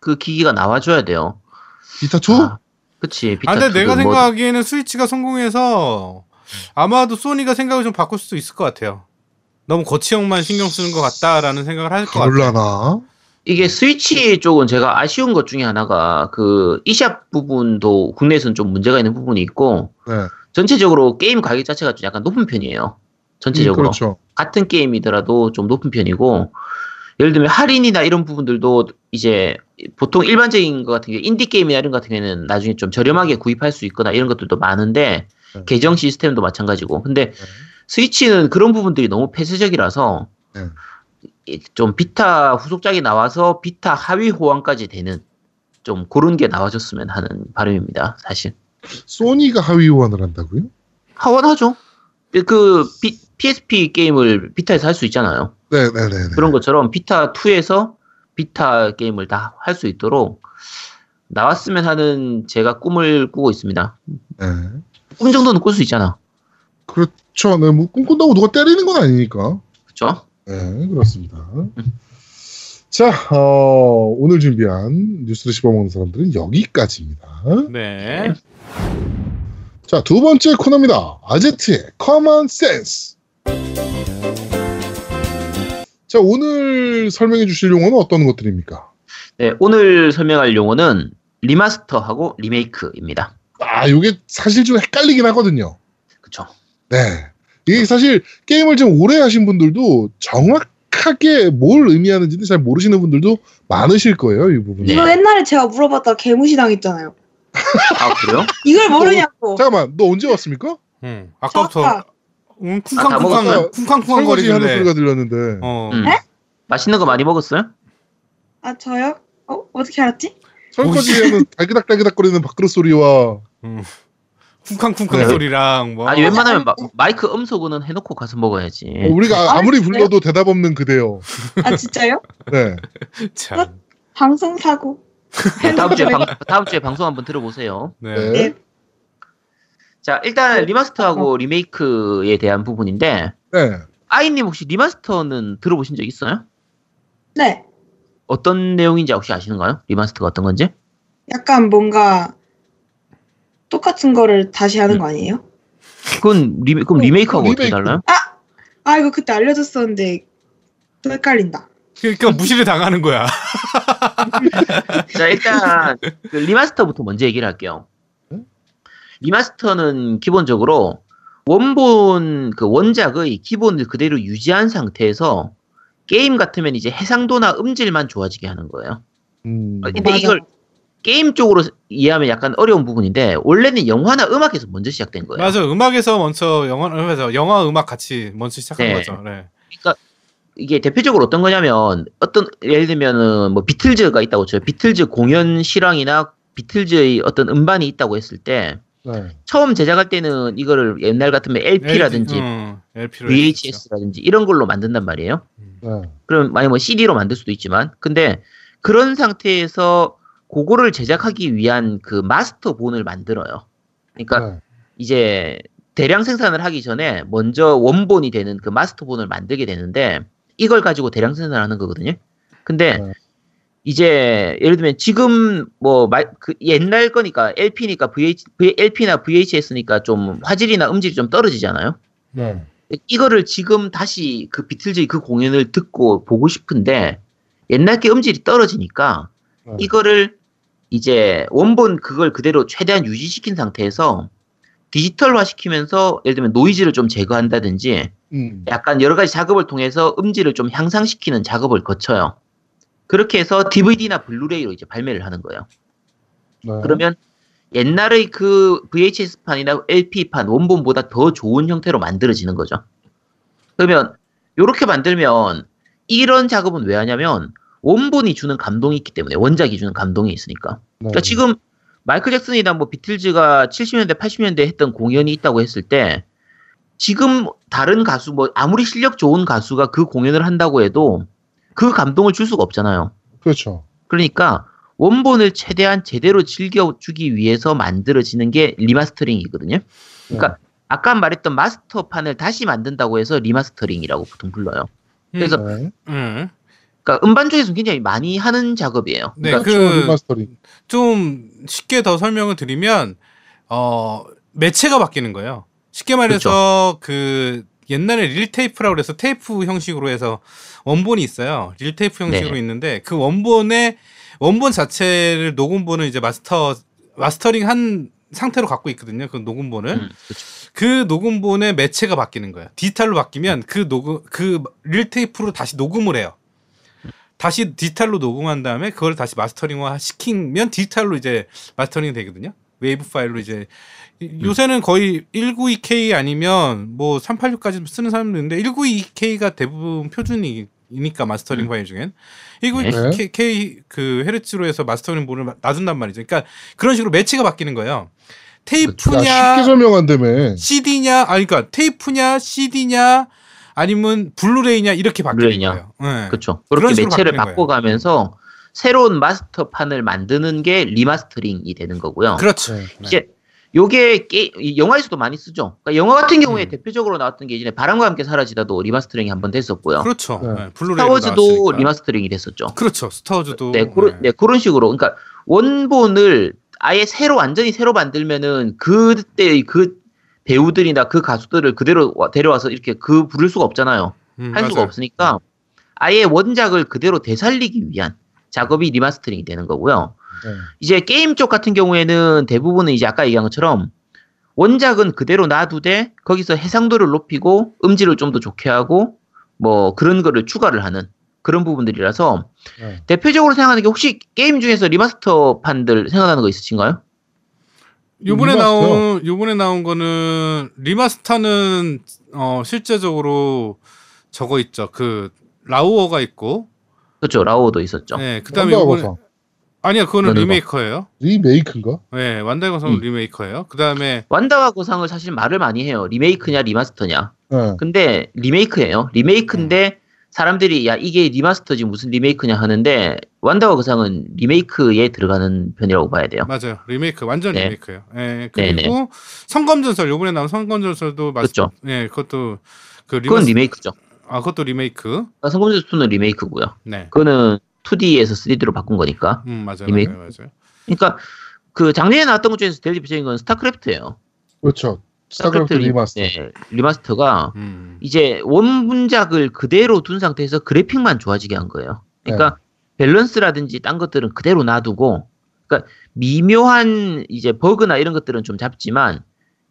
그 기기가 나와줘야 돼요. 비타2? 아. 그치. 근데 내가 생각하기에는 스위치가 성공해서 아마도 소니가 생각을 좀 바꿀 수도 있을 것 같아요. 너무 거치형만 신경 쓰는 것 같다라는 생각을 할 것 같아요. 몰라나? 이게 스위치 쪽은 제가 아쉬운 것 중에 하나가 그 e샵 부분도 국내에서는 좀 문제가 있는 부분이 있고 네. 전체적으로 게임 가격 자체가 좀 약간 높은 편이에요. 전체적으로. 그렇죠. 같은 게임이더라도 좀 높은 편이고 예를 들면 할인이나 이런 부분들도 이제 보통 일반적인 것 같은 경우 인디게임이나 이런 것 같은 경우에는 나중에 좀 저렴하게 구입할 수 있거나 이런 것들도 많은데 네. 계정 시스템도 마찬가지고 근데 네. 스위치는 그런 부분들이 너무 폐쇄적이라서 네. 좀 비타 후속작이 나와서 비타 하위 호환까지 되는 좀 그런 게 나와줬으면 하는 바람입니다. 사실 소니가 하위 호환을 한다고요? 하원하죠. 그 PSP 게임을 비타에서 할 수 있잖아요. 네네네. 그런 것처럼 비타2에서 비타 게임을 다 할 수 있도록 나왔으면 하는 제가 꿈을 꾸고 있습니다. 네. 꿈 정도는 꿀 수 있잖아. 그렇죠. 네, 뭐 꿈꾼다고 누가 때리는 건 아니니까. 그렇죠. 네, 그렇습니다. 자, 오늘 준비한 뉴스를 씹어먹는 사람들은 여기까지입니다. 네. 자, 두 번째 코너입니다. 아제트의 커먼 센스. 자, 오늘 설명해 주실 용어는 어떤 것들입니까? 네, 오늘 설명할 용어는 리마스터하고 리메이크입니다. 아, 이게 사실 좀 헷갈리긴 하거든요. 그렇죠. 네, 이게 사실 게임을 좀 오래 하신 분들도 정확한 정확하게 뭘 의미하는지는 잘 모르시는 분들도 많으실 거예요, 이 부분. 이거 옛날에 제가 물어봤다가 개무시 당했잖아요. 아, 그래요? 이걸 모르냐고. 잠깐만, 너 언제 왔습니까? 아까부터 쿵쾅쿵쾅 거리는 소리가 들렸는데. 네? 맛있는 거 많이 먹었어요? 아, 저요? 어떻게 알았지? 설거지에는 달그닥달그닥 거리는 밥그릇 소리와 쿵쾅쿵쾅 네. 소리랑 뭐. 아니 웬만하면 마이크 음소거는 해놓고 가서 먹어야지. 우리가 아무리 불러도 대답 없는 그대요. 아 진짜요? 네. 참. 방송 사고. 네, 다음 주에 방송 한번 들어보세요. 네. 네. 자 일단 리마스터하고 리메이크에 대한 부분인데. 네. 아이님 혹시 리마스터는 들어보신 적 있어요? 네. 어떤 내용인지 혹시 아시는가요? 리마스터가 어떤 건지? 약간 뭔가 똑같은 거를 다시 하는 거 아니에요? 그럼 리메이크하고 어떻게 달라요? 아 이거 그때 알려줬었는데 또 헷갈린다. 그러니까 무시를 당하는 거야. 자 일단 그 리마스터부터 먼저 얘기를 할게요. 리마스터는 기본적으로 원본 그 원작의 기본을 그대로 유지한 상태에서 게임 같으면 이제 해상도나 음질만 좋아지게 하는 거예요. 근데 맞아. 이걸 게임 쪽으로 이해하면 약간 어려운 부분인데 원래는 영화나 음악에서 먼저 시작된 거예요. 맞아, 음악에서 먼저 영화 음악 같이 먼저 시작한 네. 거죠. 네. 그러니까 이게 대표적으로 어떤 거냐면 어떤 예를 들면은 뭐 비틀즈가 있다고 쳐요. 비틀즈 공연 실황이나 비틀즈의 어떤 음반이 있다고 했을 때 네. 처음 제작할 때는 이거를 옛날 같으면 LP라든지 VHS라든지 이런 걸로 만든단 말이에요. 네. 그럼 만약 뭐 CD로 만들 수도 있지만, 근데 그런 상태에서 그거를 제작하기 위한 그 마스터본을 만들어요. 그러니까 네. 이제 대량 생산을 하기 전에 먼저 원본이 되는 그 마스터본을 만들게 되는데 이걸 가지고 대량 생산을 하는 거거든요. 근데 네. 이제 예를 들면 지금 뭐 그 옛날 거니까 LP나 VHS니까 좀 화질이나 음질이 좀 떨어지잖아요. 네. 이거를 지금 다시 그 비틀즈의 그 공연을 듣고 보고 싶은데 옛날 게 음질이 떨어지니까 네. 이거를 이제 원본 그걸 그대로 최대한 유지시킨 상태에서 디지털화 시키면서 예를 들면 노이즈를 좀 제거한다든지 약간 여러 가지 작업을 통해서 음질을 좀 향상시키는 작업을 거쳐요. 그렇게 해서 DVD나 블루레이로 이제 발매를 하는 거예요. 네. 그러면 옛날의 그 VHS판이나 LP판 원본보다 더 좋은 형태로 만들어지는 거죠. 그러면 이렇게 만들면 이런 작업은 왜 하냐면 원본이 주는 감동이 있기 때문에 원작이 주는 감동이 있으니까. 네. 그러니까 지금 마이클 잭슨이나 뭐 비틀즈가 70년대, 80년대 했던 공연이 있다고 했을 때 지금 다른 가수 뭐 아무리 실력 좋은 가수가 그 공연을 한다고 해도 그 감동을 줄 수가 없잖아요. 그렇죠. 그러니까 원본을 최대한 제대로 즐겨주기 위해서 만들어지는 게 리마스터링이거든요. 그러니까 네. 아까 말했던 마스터판을 다시 만든다고 해서 리마스터링이라고 보통 불러요. 그래서 그러니까 음반 쪽에서 굉장히 많이 하는 작업이에요. 그러니까 네, 리마스터링. 좀 쉽게 더 설명을 드리면 매체가 바뀌는 거예요. 쉽게 말해서 그렇죠. 그 옛날에 릴테이프라고 해서 테이프 형식으로 해서 원본이 있어요. 릴테이프 형식으로 네. 있는데 그 원본 자체를 녹음본을 이제 마스터링한 상태로 갖고 있거든요. 그 녹음본을 그 녹음본의 매체가 바뀌는 거예요. 디지털로 바뀌면 그 릴테이프로 다시 녹음을 해요. 다시 디지털로 녹음한 다음에 그걸 다시 마스터링화 시키면 디지털로 이제 마스터링이 되거든요. 웨이브 파일로 이제 요새는 거의 192K 아니면 뭐 386까지 쓰는 사람도 있는데 192K가 대부분 표준이니까 마스터링 파일 중엔 192K 그 헤르츠로 해서 마스터링 본을 놔둔단 말이죠. 그러니까 그런 식으로 매체가 바뀌는 거예요. 테이프냐 쉽게 설명한다며. CD냐 아니 그러니까 테이프냐 CD냐 아니면 블루레이냐 이렇게 바뀌는 거예요. 네. 그렇죠. 그렇게 매체를 바꿔가면서 새로운 마스터판을 만드는 게 리마스터링이 되는 거고요. 그렇죠. 네. 이제 요게 영화에서도 많이 쓰죠. 그러니까 영화 같은 경우에 대표적으로 나왔던 게 이제 바람과 함께 사라지다도 리마스터링이 한번 됐었고요. 그렇죠. 네. 스타워즈도 리마스터링이 됐었죠. 그렇죠. 스타워즈도. 네, 그런 식으로. 그러니까 원본을 아예 완전히 새로 만들면은 그때의 그 배우들이나 그 가수들을 그대로 데려와서 이렇게 부를 수가 없잖아요. 할 수가 맞아요. 없으니까 아예 원작을 그대로 되살리기 위한 작업이 리마스터링이 되는 거고요. 네. 이제 게임 쪽 같은 경우에는 대부분은 이제 아까 얘기한 것처럼 원작은 그대로 놔두되 거기서 해상도를 높이고 음질을 좀 더 좋게 하고 뭐 그런 거를 추가를 하는 그런 부분들이라서 네. 대표적으로 생각하는 게 혹시 게임 중에서 리마스터판들 생각나는 거 있으신가요? 요번에 나온 거는 리마스터는 실제적으로 저거 있죠. 그 라우어가 있고 그렇죠. 라우어도 있었죠. 네, 그다음에 요번에 아니야, 그거는 리메이커예요. 리메이크인가? 네, 완다와 고상은 리메이커예요. 그다음에 완다와 고상을 사실 말을 많이 해요. 리메이크냐 리마스터냐. 네. 근데 리메이크예요. 리메이크인데 사람들이 야 이게 리마스터지 무슨 리메이크냐 하는데 완다와 고상은 리메이크에 들어가는 편이라고 봐야 돼요. 맞아요. 리메이크 완전 네. 리메이크예요. 네, 그리고 네네. 성검전설 요번에 나온 성검전설도 맞죠. 네, 그것도 그 그건 리메이크죠. 아, 그것도 리메이크. 아, 성검전설은 리메이크고요. 네. 그거는 2D에서 3D로 바꾼 거니까. 맞아요. 리메이크. 맞아요. 그러니까 그 작년에 나왔던 것 중에서 제일 대표적인 건 스타크래프트예요. 그렇죠. 스타크래프트 리마스터. 네, 리마스터가 이제 원작을 그대로 둔 상태에서 그래픽만 좋아지게 한 거예요. 그러니까 네. 밸런스라든지 딴 것들은 그대로 놔두고, 그러니까 미묘한 이제 버그나 이런 것들은 좀 잡지만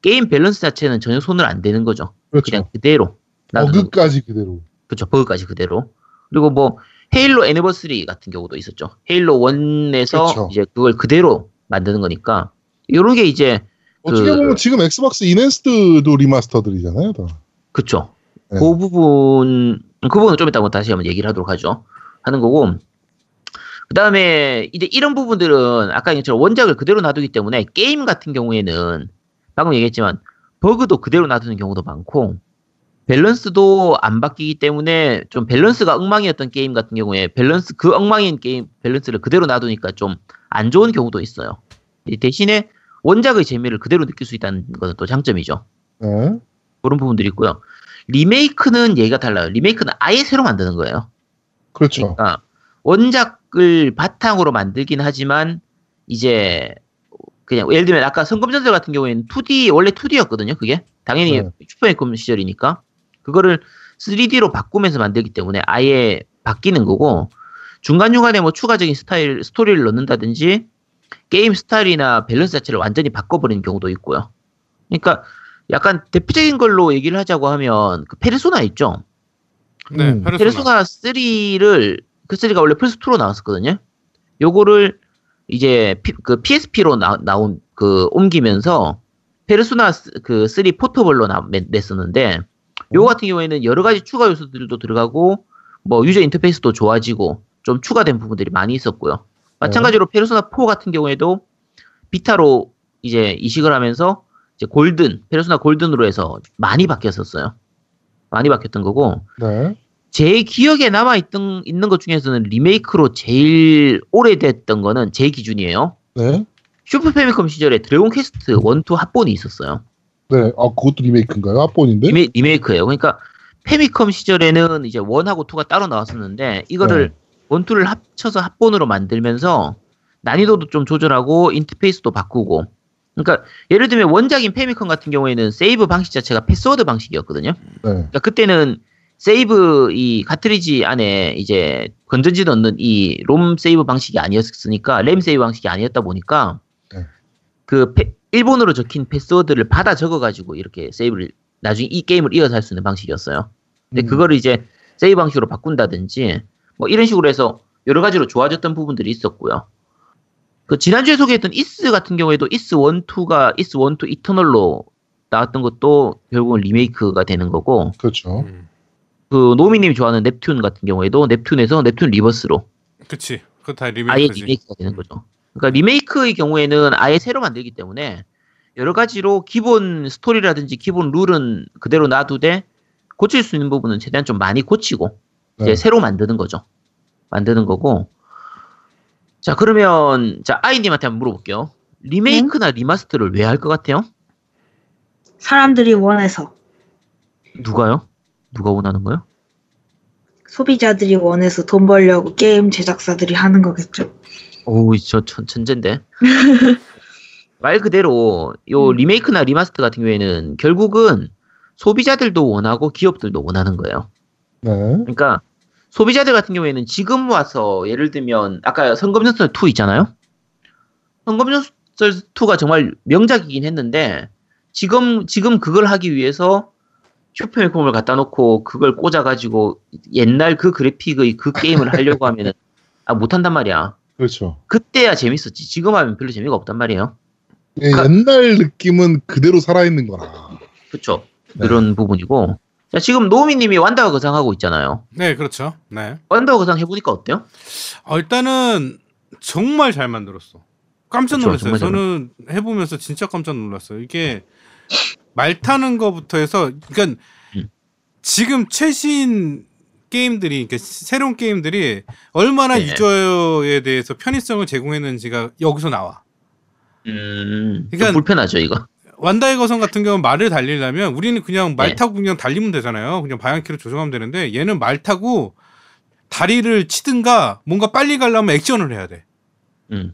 게임 밸런스 자체는 전혀 손을 안 대는 거죠. 그렇죠. 그냥 그대로. 버그까지 그대로. 그렇죠. 버그까지 그대로. 그리고 뭐 헤일로 애니버서리 같은 경우도 있었죠. 헤일로 1에서 그쵸. 이제 그걸 그대로 만드는 거니까 이런 게 이제 어떻게 보면 지금 엑스박스 인핸스드도 리마스터들이잖아요, 다. 그렇죠. 네. 그 부분은 좀 이따가 다시 한번 얘기를 하도록 하죠. 하는 거고. 그다음에 이제 이런 부분들은 아까 얘기처럼 원작을 그대로 놔두기 때문에 게임 같은 경우에는 방금 얘기했지만 버그도 그대로 놔두는 경우도 많고. 밸런스도 안 바뀌기 때문에 좀 밸런스가 엉망이었던 게임 같은 경우에 밸런스 그 엉망인 게임 밸런스를 그대로 놔두니까 좀 안 좋은 경우도 있어요. 대신에 원작의 재미를 그대로 느낄 수 있다는 것은 또 장점이죠. 그런 부분들이 있고요. 리메이크는 얘기가 달라요. 리메이크는 아예 새로 만드는 거예요. 그렇죠. 그러니까 원작을 바탕으로 만들긴 하지만 이제 그냥 예를 들면 아까 성검전설 같은 경우에는 2D 원래 2D였거든요. 그게 당연히 네. 슈퍼니컴 시절이니까. 그거를 3D로 바꾸면서 만들기 때문에 아예 바뀌는 거고 중간중간에 뭐 추가적인 스타일 스토리를 넣는다든지 게임 스타일이나 밸런스 자체를 완전히 바꿔버리는 경우도 있고요. 그러니까 약간 대표적인 걸로 얘기를 하자고 하면 그 페르소나 있죠. 네, 페르소나 3를 그 3가 원래 플스2로 나왔었거든요. 요거를 이제 그 PSP로 나온 그 옮기면서 페르소나 그 3 포터블로 냈었는데 요거 같은 경우에는 여러 가지 추가 요소들도 들어가고 뭐 유저 인터페이스도 좋아지고 좀 추가된 부분들이 많이 있었고요. 마찬가지로 페르소나 4 같은 경우에도 비타로 이제 이식을 하면서 이제 골든 페르소나 골든으로 해서 많이 바뀌었었어요. 많이 바뀌었던 거고 네. 제 기억에 남아있는 것 중에서는 리메이크로 제일 오래됐던 거는 제 기준이에요. 네. 슈퍼 패미컴 시절에 드래곤 퀘스트 1, 2 합본이 있었어요. 네, 아 그것도 리메이크인가요? 합본인데? 리메이크예요. 그러니까 패미컴 시절에는 이제 1하고 2가 따로 나왔었는데 이거를 1, 2를 합쳐서 합본으로 만들면서 난이도도 좀 조절하고 인터페이스도 바꾸고 그러니까 예를 들면 원작인 패미컴 같은 경우에는 세이브 방식 자체가 패스워드 방식이었거든요. 네. 그러니까 그때는 세이브 이 카트리지 안에 이제 건전지 넣는 이 롬 세이브 방식이 아니었으니까 램 세이브 방식이 아니었다 보니까 네. 그 일본어로 적힌 패스워드를 받아 적어가지고 이렇게 세이브를 나중에 이 게임을 이어서 할 수 있는 방식이었어요. 근데 그거를 이제 세이브 방식으로 바꾼다든지 뭐 이런 식으로 해서 여러 가지로 좋아졌던 부분들이 있었고요. 그 지난주에 소개했던 이스 같은 경우에도 이스 1, 2가 이스 1, 2 이터널로 나왔던 것도 결국은 리메이크가 되는 거고. 그렇죠. 그 노미님이 좋아하는 넵튠 같은 경우에도 넵튠에서 넵튠 리버스로 그치 그거 다 리메이크지. 아예 리메이크가 되는 거죠. 그러니까 리메이크의 경우에는 아예 새로 만들기 때문에 여러 가지로 기본 스토리라든지 기본 룰은 그대로 놔두되 고칠 수 있는 부분은 최대한 좀 많이 고치고 네. 이제 새로 만드는 거죠. 만드는 거고 자 그러면 자 아이님한테 한번 물어볼게요. 리메이크나 리마스터를 왜 할 것 같아요? 사람들이 원해서. 누가요? 누가 원하는 거야? 소비자들이 원해서 돈 벌려고 게임 제작사들이 하는 거겠죠. 오우 저 천재인데. 말 그대로 요 리메이크나 리마스터 같은 경우에는 결국은 소비자들도 원하고 기업들도 원하는 거예요. 네. 그러니까 소비자들 같은 경우에는 지금 와서 예를 들면 아까 성검전설 2 있잖아요. 성검전설 2가 정말 명작이긴 했는데 지금 그걸 하기 위해서 큐펠콤을 갖다 놓고 그걸 꽂아가지고 옛날 그 그래픽의 그 게임을 하려고 하면은 아 못한단 말이야. 그렇죠. 그때야 재밌었지. 지금 하면 별로 재미가 없단 말이에요. 네, 그러니까, 옛날 느낌은 그대로 살아있는 거라. 그렇죠. 네. 그런 부분이고. 자, 지금 노우미님이 완다와 거상하고 있잖아요. 네, 그렇죠. 네. 완다와 거상 해보니까 어때요? 일단은 정말 잘 만들었어. 깜짝 놀랐어요. 그렇죠, 저는 해보면서 진짜 깜짝 놀랐어요. 이게 말 타는 거부터 해서, 그러니까 지금 최신 게임들이, 그러니까 새로운 게임들이 얼마나 네. 유저에 대해서 편의성을 제공했는지가 여기서 나와. 그러니까 불편하죠 이거. 완다의 거성 같은 경우는 말을 달리려면 우리는 그냥 말 타고 그냥 달리면 되잖아요. 그냥 방향키로 조정하면 되는데 얘는 말 타고 다리를 치든가 뭔가 빨리 가려면 액션을 해야 돼.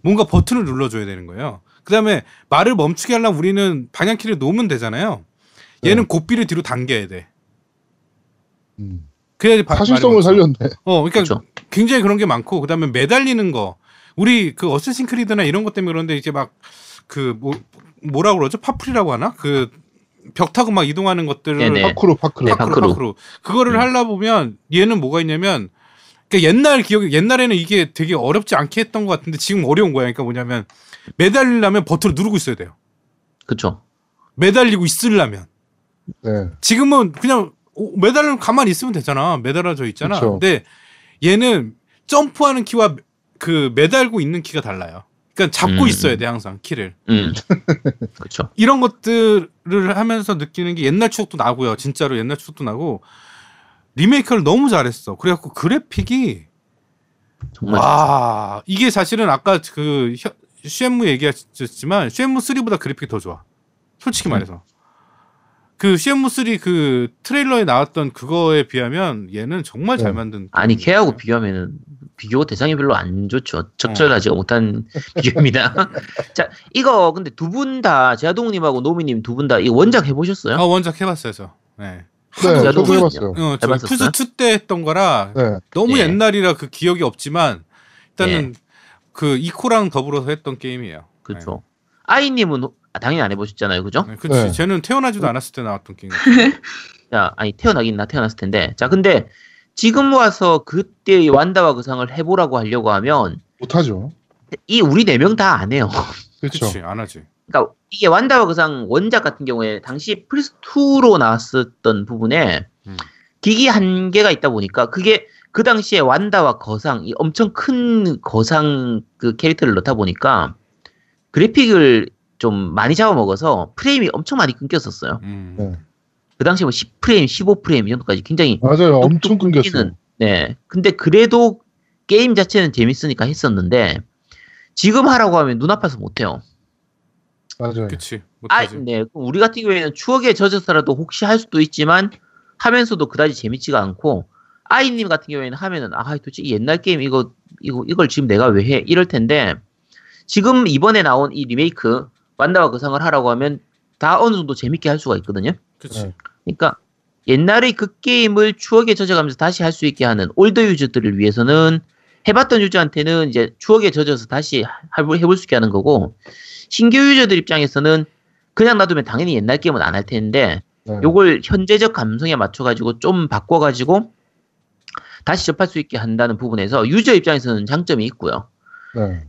뭔가 버튼을 눌러줘야 되는 거예요. 그 다음에 말을 멈추게 하려면 우리는 방향키를 놓으면 되잖아요. 얘는 고삐를 뒤로 당겨야 돼. 그래야지 사실성을 살렸네. 그러니까 그쵸. 굉장히 그런 게 많고, 그 다음에 매달리는 거. 우리 그 어쌔신 크리드나 이런 것 때문에 그런데 이제 막 그 뭐라고 그러죠? 파풀이라고 하나? 그 벽 타고 막 이동하는 것들을 파크로. 그거를 하려 보면 얘는 뭐가 있냐면, 그러니까 옛날 기억이, 옛날에는 이게 되게 어렵지 않게 했던 것 같은데 지금 어려운 거야. 그러니까 뭐냐면 매달리려면 버튼을 누르고 있어야 돼요. 그렇죠. 매달리고 있으려면. 네. 지금은 그냥 매달리면 가만히 있으면 되잖아. 매달아져 있잖아. 그쵸. 근데 얘는 점프하는 키와 그 매달고 있는 키가 달라요. 그러니까 잡고 있어야 돼 항상 키를. 그렇죠. 이런 것들을 하면서 느끼는 게 옛날 추억도 나고요. 진짜로 옛날 추억도 나고. 리메이크를 너무 잘했어. 그래갖고 그래픽이 정말 와, 이게 사실은 아까 그 쉐무 얘기하셨지만 쉐무 3보다 그래픽이 더 좋아. 솔직히 말해서 그 쉐무 3 그 트레일러에 나왔던 그거에 비하면 얘는 정말 잘 만든. 아니 걔하고 비교하면은 비교 대상이 별로 안 좋죠. 적절하지 못한 비교입니다. 자, 이거 근데 두 분 다 제아동님하고 노미님 두 분 다 이 원작 해보셨어요? 원작 해봤어요, 저. 네. 네, 저도 해봤어요. 푸스2 때 했던 거라 너무 옛날이라 그 기억이 없지만 일단은 그 이코랑 더불어서 했던 게임이에요. 그렇죠. 네. 아이님은 당연히 안 해보셨잖아요, 그죠? 네, 그렇지. 네. 쟤는 태어나지도 않았을 때 나왔던 게임. 자, 아니 태어나긴 태어났을 텐데. 자, 근데 지금 와서 그때의 완다와 거상을 해보라고 하려고 하면 못하죠. 이 우리 네 명 다 안 해요. 그렇지, 안 하지. 그러니까 이게 완다와 거상 원작 같은 경우에 당시 플스2로 나왔었던 부분에 기기 한계가 있다 보니까 그게 그 당시에 완다와 거상 이 엄청 큰 거상 그 캐릭터를 넣다 보니까 그래픽을 좀 많이 잡아먹어서 프레임이 엄청 많이 끊겼었어요. 그 당시 뭐 10프레임, 15프레임 정도까지 굉장히 맞아요. 엄청 끊겼어요. 네. 근데 그래도 게임 자체는 재밌으니까 했었는데 지금 하라고 하면 눈 아파서 못해요. 맞아요. 그치. 못하지. 네. 우리 같은 경우에는 추억에 젖어서라도 혹시 할 수도 있지만 하면서도 그다지 재밌지가 않고 아이님 같은 경우에는 하면은 도대체 이 옛날 게임 이걸 지금 내가 왜 해? 이럴 텐데 지금 이번에 나온 이 리메이크 완다와 거상을 하라고 하면 다 어느 정도 재밌게 할 수가 있거든요. 그치. 그러니까 옛날의 그 게임을 추억에 젖어가면서 다시 할 수 있게 하는 올드 유저들을 위해서는 해봤던 유저한테는 이제 추억에 젖어서 다시 해볼 수 있게 하는 거고 신규 유저들 입장에서는 그냥 놔두면 당연히 옛날 게임은 안 할 텐데 요걸 현재적 감성에 맞춰가지고 좀 바꿔가지고 다시 접할 수 있게 한다는 부분에서 유저 입장에서는 장점이 있고요.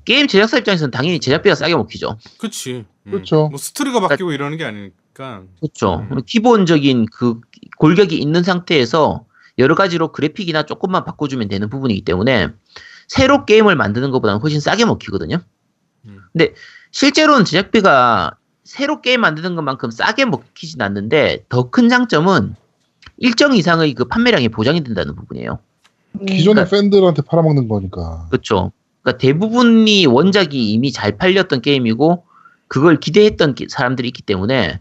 게임 제작사 입장에서는 당연히 제작비가 싸게 먹히죠. 그치. 그렇죠. 뭐 스토리가 바뀌고 이러는 게 아니니까. 그렇죠. 기본적인 그 골격이 있는 상태에서 여러 가지로 그래픽이나 조금만 바꿔주면 되는 부분이기 때문에 새로 게임을 만드는 것보다는 훨씬 싸게 먹히거든요. 근데 실제로는 제작비가 새로 게임 만드는 것만큼 싸게 먹히진 않는데 더 큰 장점은 일정 이상의 그 판매량이 보장이 된다는 부분이에요. 기존의 그러니까, 팬들한테 팔아먹는 거니까. 그렇죠. 그러니까 대부분이 원작이 이미 잘 팔렸던 게임이고 그걸 기대했던 사람들이 있기 때문에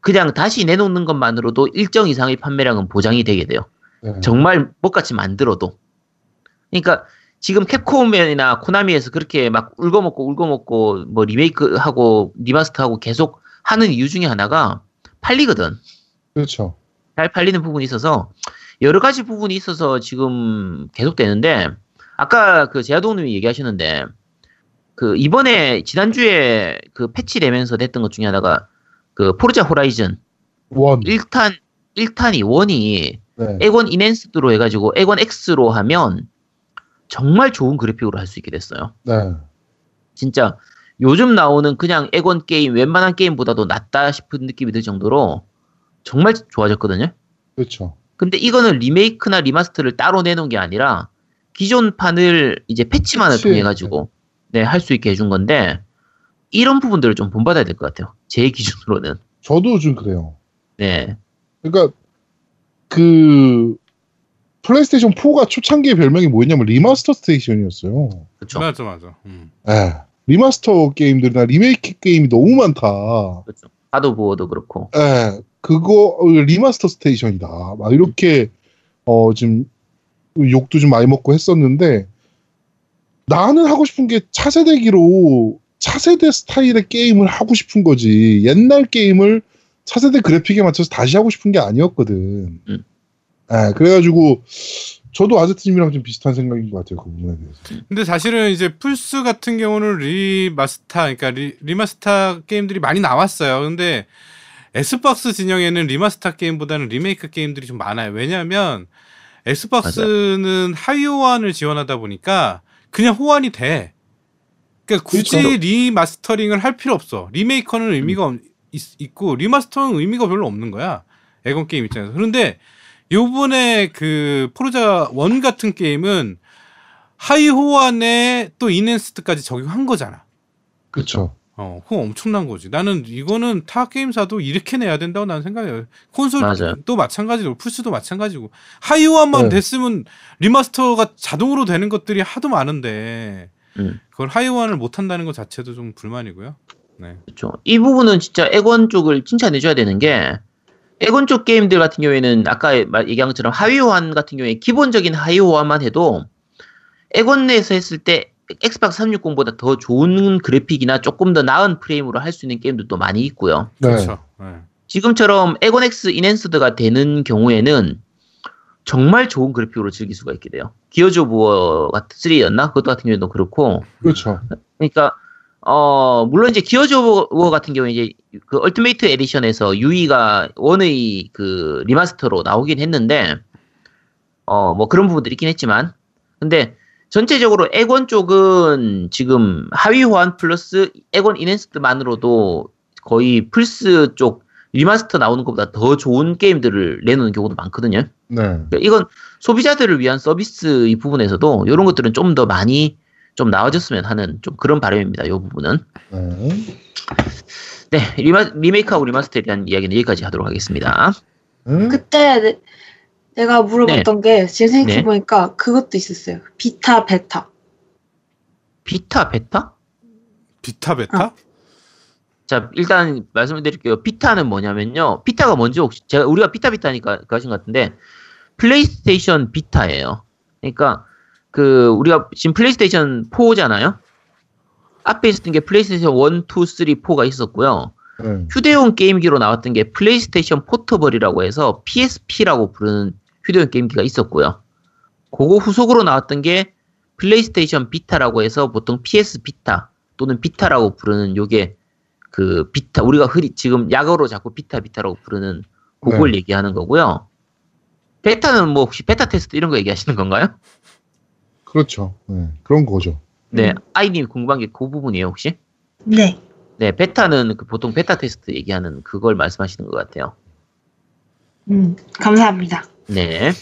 그냥 다시 내놓는 것만으로도 일정 이상의 판매량은 보장이 되게 돼요. 네. 정말 똑같이 만들어도. 그러니까 지금 캡콤이나 코나미에서 그렇게 막 울고 먹고 뭐 리메이크하고 리마스터하고 계속 하는 이유 중에 하나가 팔리거든. 그렇죠. 잘 팔리는 부분이 있어서 여러 가지 부분이 있어서 지금 계속 되는데 아까 그 제아동님이 얘기하셨는데 그 이번에 지난주에 그 패치되면서 됐던 것 중에 하나가 그 포르자 호라이즌 1탄 1탄이 원이 네. 에곤 인핸스드로 해가지고 에곤 X로 하면 정말 좋은 그래픽으로 할 수 있게 됐어요. 네. 진짜 요즘 나오는 그냥 에곤 게임 웬만한 게임보다도 낫다 싶은 느낌이 들 정도로 정말 좋아졌거든요. 그렇죠. 근데 이거는 리메이크나 리마스터를 따로 내놓은 게 아니라 기존 판을 이제 패치만을 통해 가지고 네, 할 수 있게 해준 건데 이런 부분들을 좀 본받아야 될 것 같아요. 제 기준으로는. 저도 좀 그래요. 네. 그러니까 그 플레이스테이션 4가 초창기의 별명이 뭐였냐면 리마스터 스테이션이었어요. 그렇죠. 맞아 맞아. 네. 리마스터 게임들이나 리메이크 게임이 너무 많다. 그렇죠. 하드보어도 그렇고. 네. 그거 리마스터 스테이션이다. 막 이렇게 지금 욕도 좀 많이 먹고 했었는데 나는 하고 싶은 게 차세대기로 차세대 스타일의 게임을 하고 싶은 거지 옛날 게임을 차세대 그래픽에 맞춰서 다시 하고 싶은 게 아니었거든. 네, 그래가지고 저도 아재트님이랑 좀 비슷한 생각인 것 같아요. 그 부분에 대해서. 근데 사실은 이제 플스 같은 경우는 리마스터, 그러니까 리마스터 게임들이 많이 나왔어요. 근데 엑스박스 진영에는 리마스터 게임보다는 리메이크 게임들이 좀 많아요. 왜냐하면 엑스박스는 하위 호환을 지원하다 보니까 그냥 호환이 돼. 그러니까 굳이 그렇죠. 리마스터링을 할 필요 없어. 리메이커는 의미가 있고 리마스터는 의미가 별로 없는 거야. 에건 게임 입장에서. 그런데 요번에 그 포르자 1 같은 게임은 하위 호환에 또 인핸스드까지 적용한 거잖아. 그렇죠. 그거 엄청난 거지. 나는 이거는 타 게임사도 이렇게 내야 된다고 나는 생각해요. 콘솔도 마찬가지고 플스도 마찬가지고 하이호환만 네. 됐으면 리마스터가 자동으로 되는 것들이 하도 많은데 그걸 하이호환을 못한다는 것 자체도 좀 불만이고요. 네. 그렇죠. 이 부분은 진짜 에건 쪽을 칭찬해줘야 되는 게 에건 쪽 게임들 같은 경우에는 아까 얘기한 것처럼 하위호환 같은 경우에 기본적인 하이호환만 해도 에건 내에서 했을 때 엑스박스 360보다 더 좋은 그래픽이나 조금 더 나은 프레임으로 할 수 있는 게임들도 많이 있고요. 그렇죠. 네. 지금처럼 에곤엑스 인핸스드가 되는 경우에는 정말 좋은 그래픽으로 즐길 수가 있게 돼요. 기어즈 오브 워 3였나? 그것도 같은 경우에도 그렇고. 그렇죠. 그러니까 물론 이제 기어즈 오브 워 같은 경우에 이제 그 얼티메이트 에디션에서 유이가 원의 그 리마스터로 나오긴 했는데 뭐 그런 부분들이 있긴 했지만 근데 전체적으로 에곤 쪽은 지금 하위 호환 플러스 에곤 인핸스드만으로도 거의 플스 쪽 리마스터 나오는 것보다 더 좋은 게임들을 내놓는 경우도 많거든요. 네. 그러니까 이건 소비자들을 위한 서비스 이 부분에서도 이런 것들은 좀 더 많이 좀 나아졌으면 하는 좀 그런 바람입니다. 이 부분은. 네. 리메이크하고 리마스터에 대한 이야기는 여기까지 하도록 하겠습니다. 그때 내가 물어봤던 네. 게 지금 생각해보니까 네. 그것도 있었어요. 비타 베타. 비타 베타? 비타 베타? 자 일단 말씀드릴게요. 비타는 뭐냐면요. 비타가 뭔지 혹시 제가 우리가 비타니까 그러신 것 같은데 플레이스테이션 비타예요. 그러니까 그 우리가 지금 플레이스테이션 4잖아요. 앞에 있었던 게 플레이스테이션 1, 2, 3, 4가 있었고요. 휴대용 게임기로 나왔던 게 플레이스테이션 포터블이라고 해서 PSP라고 부르는 휴대용 게임기가 있었고요. 그거 후속으로 나왔던 게 플레이스테이션 비타라고 해서 보통 PS 비타 또는 비타라고 부르는 요게 그 비타 우리가 흔히 지금 약어로 자꾸 비타라고 부르는 그걸 얘기하는 거고요. 베타는 뭐 혹시 베타 테스트 이런 거 얘기하시는 건가요? 그렇죠. 네, 그런 거죠. 네, 아이님 궁금한 게 그 부분이에요 혹시? 네. 네, 베타는 그 보통 베타 테스트 얘기하는 그걸 말씀하시는 것 같아요. 감사합니다. 네.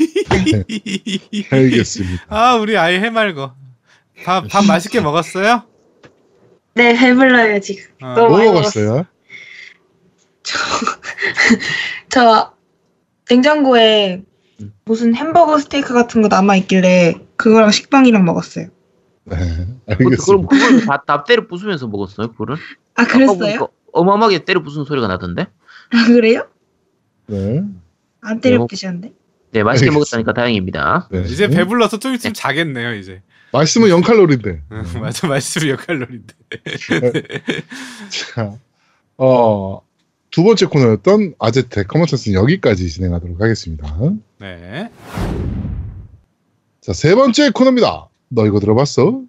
알겠습니다. 아, 우리 아이 해말고. 밥 맛있게 먹었어요? 네, 배불러요, 지금. 너무 많이 먹었어요? 저 냉장고에 무슨 햄버거 스테이크 같은 거 남아있길래 그거랑 식빵이랑 먹었어요. 네, 알겠습니다. 그럼 그걸 다 때려 부수면서 먹었어요, 그거를? 아, 그랬어요? 어마어마하게 때려 부수는 소리가 나던데? 아, 그래요? 네. 안 때려 부시는데? 네, 맛있게 먹었다니까 다행입니다. 네. 이제 배불러서 좀 있으면 자겠네요, 이제. 말씀은 0칼로리인데. 맞아, 말씀은 0칼로리인데. 자, 두 번째 코너였던 아재텍 커먼센스는 여기까지 진행하도록 하겠습니다. 네. 자, 세 번째 코너입니다. 너 이거 들어봤어?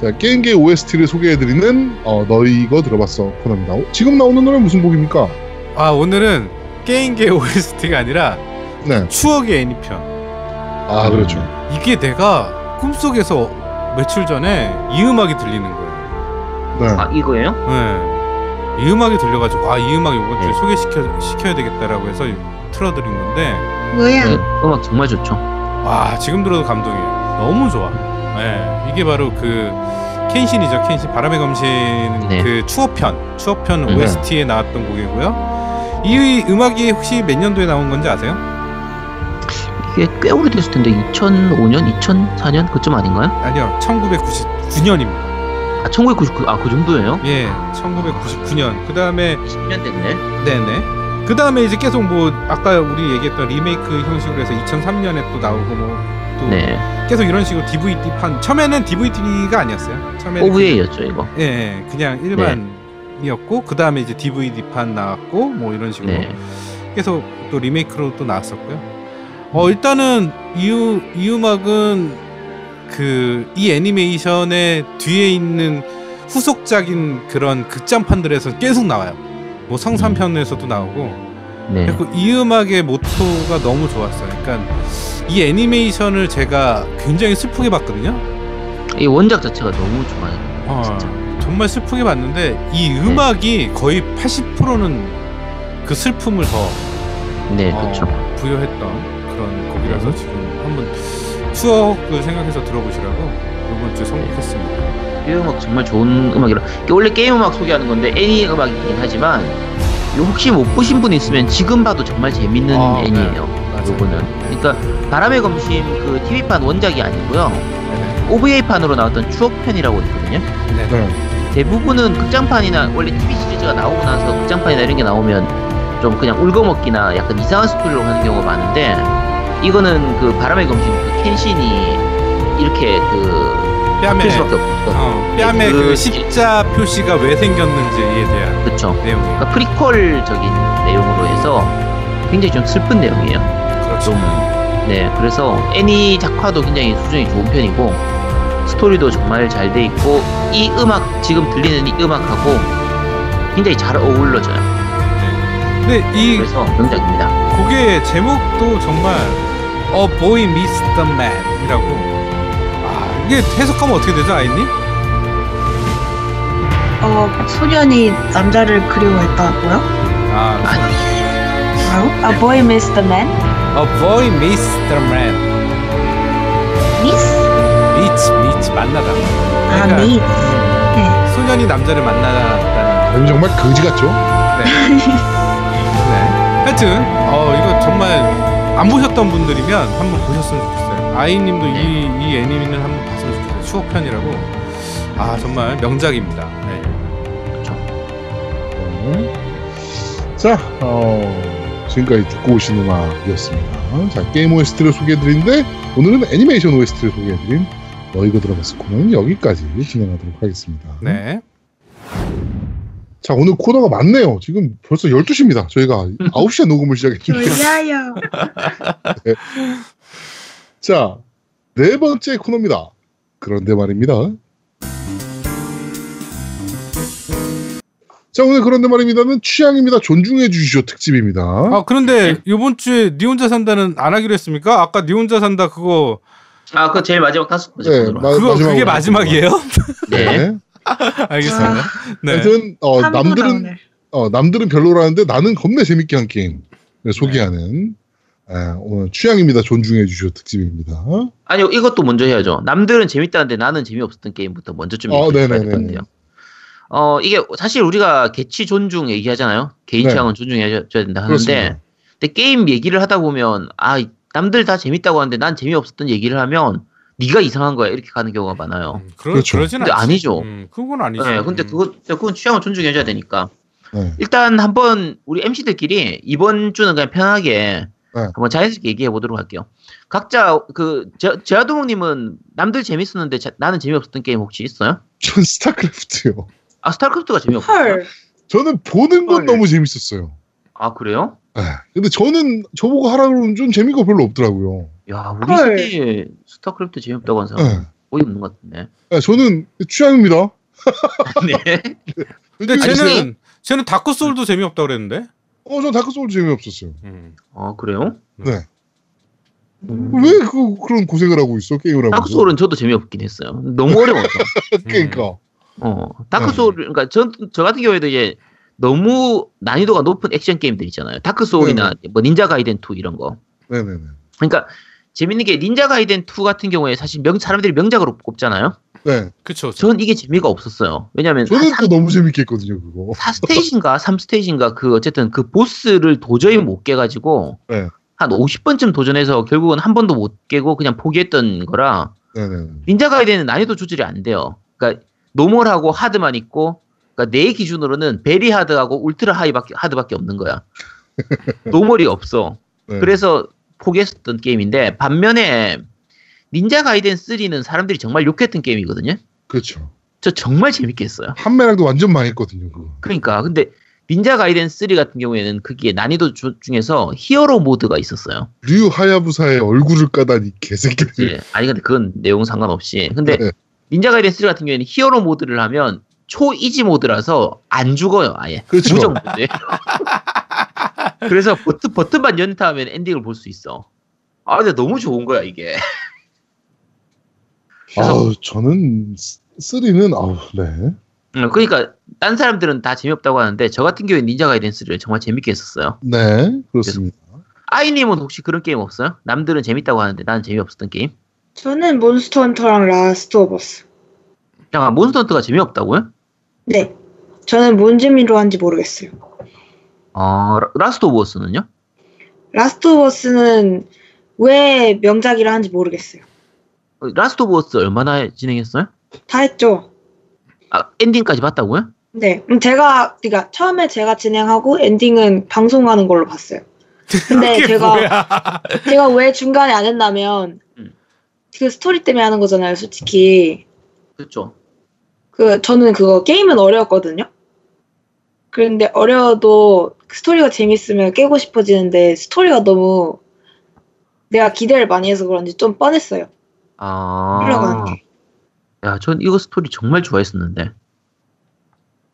자, 게임계 OST를 소개해드리는 너희 이거 들어봤어 코너입니다. 지금 나오는 노래 무슨 곡입니까? 아, 오늘은 게임계 OST가 아니라 네. 추억의 애니편. 아, 그렇죠. 이게 내가 꿈속에서 며칠 전에 이 음악이 들리는 거예요. 네. 아, 이거예요? 네. 이 음악이 들려가지고 아, 이 음악 이번 주에 소개시켜야 되겠다라고 해서 틀어드린 건데. 뭐야? 네, 음악 정말 좋죠. 와, 지금 들어도 감동이에요. 너무 좋아. 네, 이게 바로 그 켄신이죠. 켄신 바람의 검신. 네. 그 추억편 OST에 나왔던 곡이고요. 이 음악이 혹시 몇 년도에 나온 건지 아세요? 이게 꽤 오래됐을 텐데 2005년, 2004년 그쯤 아닌가요? 아니요, 1999년입니다. 아, 1999, 아, 그 정도예요? 예, 1999년. 그 다음에 10년 됐네. 네네. 그 다음에 이제 계속 뭐 아까 우리 얘기했던 리메이크 형식으로 해서 2003년에 또 나오고 뭐 또 네. 계속 이런 식으로 DVD판. 처음에는 DVD가 아니었어요. 처음에는 OVA였죠 이거. 예, 그냥 일반이었고. 네. 그 다음에 이제 DVD판 나왔고 뭐 이런 식으로. 네. 계속 또 리메이크로 또 나왔었고요. 일단은 이 음악은 그 이 애니메이션의 뒤에 있는 후속작인 그런 극장판들에서 계속 나와요. 뭐 성산편에서도 나오고. 네. 그리고 이 음악의 모토가 너무 좋았어요. 그러니까 이 애니메이션을 제가 굉장히 슬프게 봤거든요. 이 원작 자체가 너무 좋아요. 진짜. 정말 슬프게 봤는데 이 음악이 네. 거의 80%는 그 슬픔을 더 네, 그렇죠. 부여했던 그런 곡이라서 지금 한번 추억을 생각해서 들어보시라고 이번 주에 선곡했습니다. 이 음악 정말 좋은 음악이라. 원래 게임 음악 소개하는 건데 애니 음악이긴 하지만 혹시 못 보신 분 있으면 지금 봐도 정말 재밌는 애니예요. 네. 요거는 그러니까 바람의 검심 그 TV판 원작이 아니고요. 네. OVA판으로 나왔던 추억편이라고 있거든요. 네. 네. 대부분은 극장판이나 원래 TV 시리즈가 나오고 나서 극장판이나 이런 게 나오면 좀 그냥 울거먹기나 약간 이상한 스토리로 하는 경우가 많은데 이거는 그 바람의 검심 그 켄신이 이렇게 그 뺨에 그 십자 표시가 왜 생겼는지에 대한 그쵸. 내용이에요. 그러니까 프리퀄적인 내용으로 해서 굉장히 좀 슬픈 내용이에요. 그렇죠. 네, 그래서 애니 작화도 굉장히 수준이 좋은 편이고 스토리도 정말 잘 돼 있고 이 음악 지금 들리는 이 음악하고 굉장히 잘 어울러져요. 네. 근데 이 그래서 명작입니다. 곡의 제목도 정말 A Boy Meets the Man이라고. 이게 해석하면 어떻게 되죠, 아이님? 소년이 남자를 그리워했다고요? 아, 아니. 뭐라고? A boy meets the man? A boy meets the man. Meets? Meets, 만나다. 그러니까 아, meets. 네. 소년이 남자를 만나다는. 정말 거지 같죠? 네. 네. 하여튼, 이거 정말 안 보셨던 분들이면 한번 보셨으면 좋겠어요. 아이님도 네. 이 애니는 한번 봤으면 좋겠어요. 추억편이라고. 아, 정말 명작입니다. 네. 그렇죠. 자, 지금까지 듣고 오신 음악이었습니다. 자, 게임 OST를 소개해드린데 오늘은 애니메이션 OST를 소개해드린 너희가 들어봤을 코너는 여기까지 진행하도록 하겠습니다. 네. 자, 오늘 코너가 많네요. 지금 벌써 12시입니다. 저희가 9시에 녹음을 시작했습니다. 졸려요. 네. 자, 네 번째 코너입니다. 그런데 말입니다. 자, 오늘 그런데 말입니다는 취향입니다. 존중해 주시죠 특집입니다. 아, 그런데 이번 주에 니 혼자 산다는 안 하기로 했습니까? 아까 니 혼자 산다 그거. 아, 그거 제일 마지막 탔었죠. 네, 그게 마지막이에요? 네. 알겠습니다. 네. 하여튼 남들은 별로라는데 나는 겁내 재밌게 한 게임 소개하는. 네. 예, 오늘 취향입니다. 존중해 주시오 특집입니다. 아니요, 이것도 먼저 해야죠. 남들은 재밌다는데 나는 재미없었던 게임부터 먼저 좀 얘기해야 될 건데요. 이게 사실 우리가 개취 존중 얘기하잖아요. 개인 네. 취향은 존중해줘야 된다 하는데 그렇습니다. 근데 게임 얘기를 하다 보면 아, 남들 다 재밌다고 하는데 난 재미없었던 얘기를 하면 네가 이상한 거야 이렇게 가는 경우가 많아요. 그렇죠. 근데 아니죠. 그건 아니죠. 네, 근데 그건 취향을 존중해줘야 되니까. 네. 일단 한번 우리 MC들끼리 이번 주는 그냥 편하게 네. 한번 자연스럽게 얘기해 보도록 할게요. 각자 제아도목님은 남들 재밌었는데 나는 재미없었던 게임 혹시 있어요? 전 스타크래프트요. 아, 스타크래프트가 재미없었어요? 저는 보는 건 너무 재밌었어요. 아, 그래요? 네. 근데 저는 저보고 하라고 하면 좀 재미가 별로 없더라고요. 야, 우리 스타크래프트 재미없다고 한 사람. 네. 거의 없는 것 같은데. 네, 저는 취향입니다. 네. 근데 쟤는 다크 소울도 재미없다 그랬는데? 전 다크 소울 재미없었어요. 아 그래요? 네. 왜 그런 고생을 하고 있어 게임을 하고? 다크 소울은 저도 재미없긴 했어요. 너무 어려웠어. 그러니까. 다크 소울 그러니까 저 같은 경우에도 이제 너무 난이도가 높은 액션 게임들 있잖아요. 다크 소울이나 뭐 닌자 가이덴 2 이런 거. 네네네. 그러니까 재밌는 게 닌자 가이덴 2 같은 경우에 사실 사람들이 명작으로 꼽잖아요. 네, 그렇죠. 전 이게 재미가 없었어요. 왜냐면 저는 또 너무 재밌게 했거든요, 그거. 4스테이지인가 3스테이지인가 어쨌든 그 보스를 도저히 못 깨가지고 네. 한 50번쯤 도전해서 결국은 한 번도 못 깨고 그냥 포기했던 거라. 네네. 닌자 가이덴은 난이도 조절이 안 돼요. 그러니까 노멀하고 하드만 있고, 그러니까 내 기준으로는 베리 하드하고 울트라 하드밖에 없는 거야. 노멀이 없어. 네. 그래서 포기했었던 게임인데 반면에. 닌자 가이덴 3는 사람들이 정말 욕했던 게임이거든요. 그렇죠. 저 정말 재밌게 했어요. 판매량도 완전 망했거든요. 그거. 그러니까 근데 닌자 가이덴 3 같은 경우에는 그게 난이도 중에서 히어로 모드가 있었어요. 류 하야부사의 얼굴을 까다니 개새끼들. 네. 아니 근데 그건 내용 상관없이. 근데 네. 닌자 가이덴 3 같은 경우에는 히어로 모드를 하면 초이지 모드라서 안 죽어요. 아예. 그렇죠. 무적 모드. 그래서 버튼만 연타하면 엔딩을 볼 수 있어. 아 근데 너무 좋은 거야 이게. 아, 저는 3는 네. 그러니까 딴 사람들은 다 재미없다고 하는데 저 같은 경우에 닌자 가이덴 3를 정말 재밌게 했었어요. 네, 그렇습니다. 아이님은 혹시 그런 게임 없어요? 남들은 재밌다고 하는데 나는 재미없었던 게임? 저는 몬스터 헌터랑 라스트 오브 어스. 잠깐, 몬스터 헌터가 재미없다고요? 네, 저는 뭔 재미로 한지 모르겠어요. 라스트 오브 어스는요? 라스트 오브 어스는 왜 명작이라 한지 모르겠어요. 라스트 오브 어스 얼마나 진행했어요? 다 했죠. 아, 엔딩까지 봤다고요? 네. 그러니까 처음에 제가 진행하고 엔딩은 방송하는 걸로 봤어요. 근데 제가 왜 중간에 안 했냐면 그 스토리 때문에 하는 거잖아요, 솔직히. 그렇죠. 저는 그거 게임은 어려웠거든요. 그런데 어려워도 스토리가 재밌으면 깨고 싶어지는데 스토리가 너무 내가 기대를 많이 해서 그런지 좀 뻔했어요. 야, 전 이거 스토리 정말 좋아했었는데.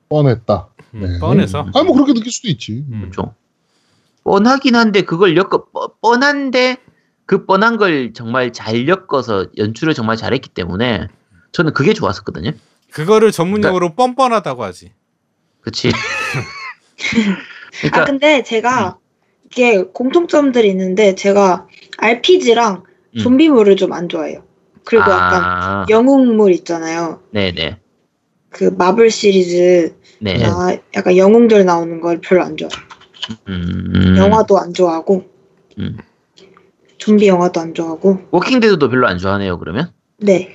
뻔했다. 네. 뻔해서. 아니 뭐 그렇게 느낄 수도 있지. 그렇죠. 뻔하긴 한데 그걸 뻔한데 그 뻔한 걸 정말 잘 엮어서 연출을 정말 잘했기 때문에 저는 그게 좋았었거든요. 그거를 전문용어로 뻔뻔하다고 하지. 그렇지. 그러니까, 근데 제가 이게 공통점들이 있는데 제가 RPG랑 좀비물을 좀 안 좋아해요. 그리고 약간 영웅물 있잖아요. 네네. 그 마블 시리즈 약간 영웅들 나오는 걸 별로 안 좋아해요. 영화도 안 좋아하고 좀비 영화도 안 좋아하고. 워킹데드도 별로 안 좋아하네요 그러면? 네.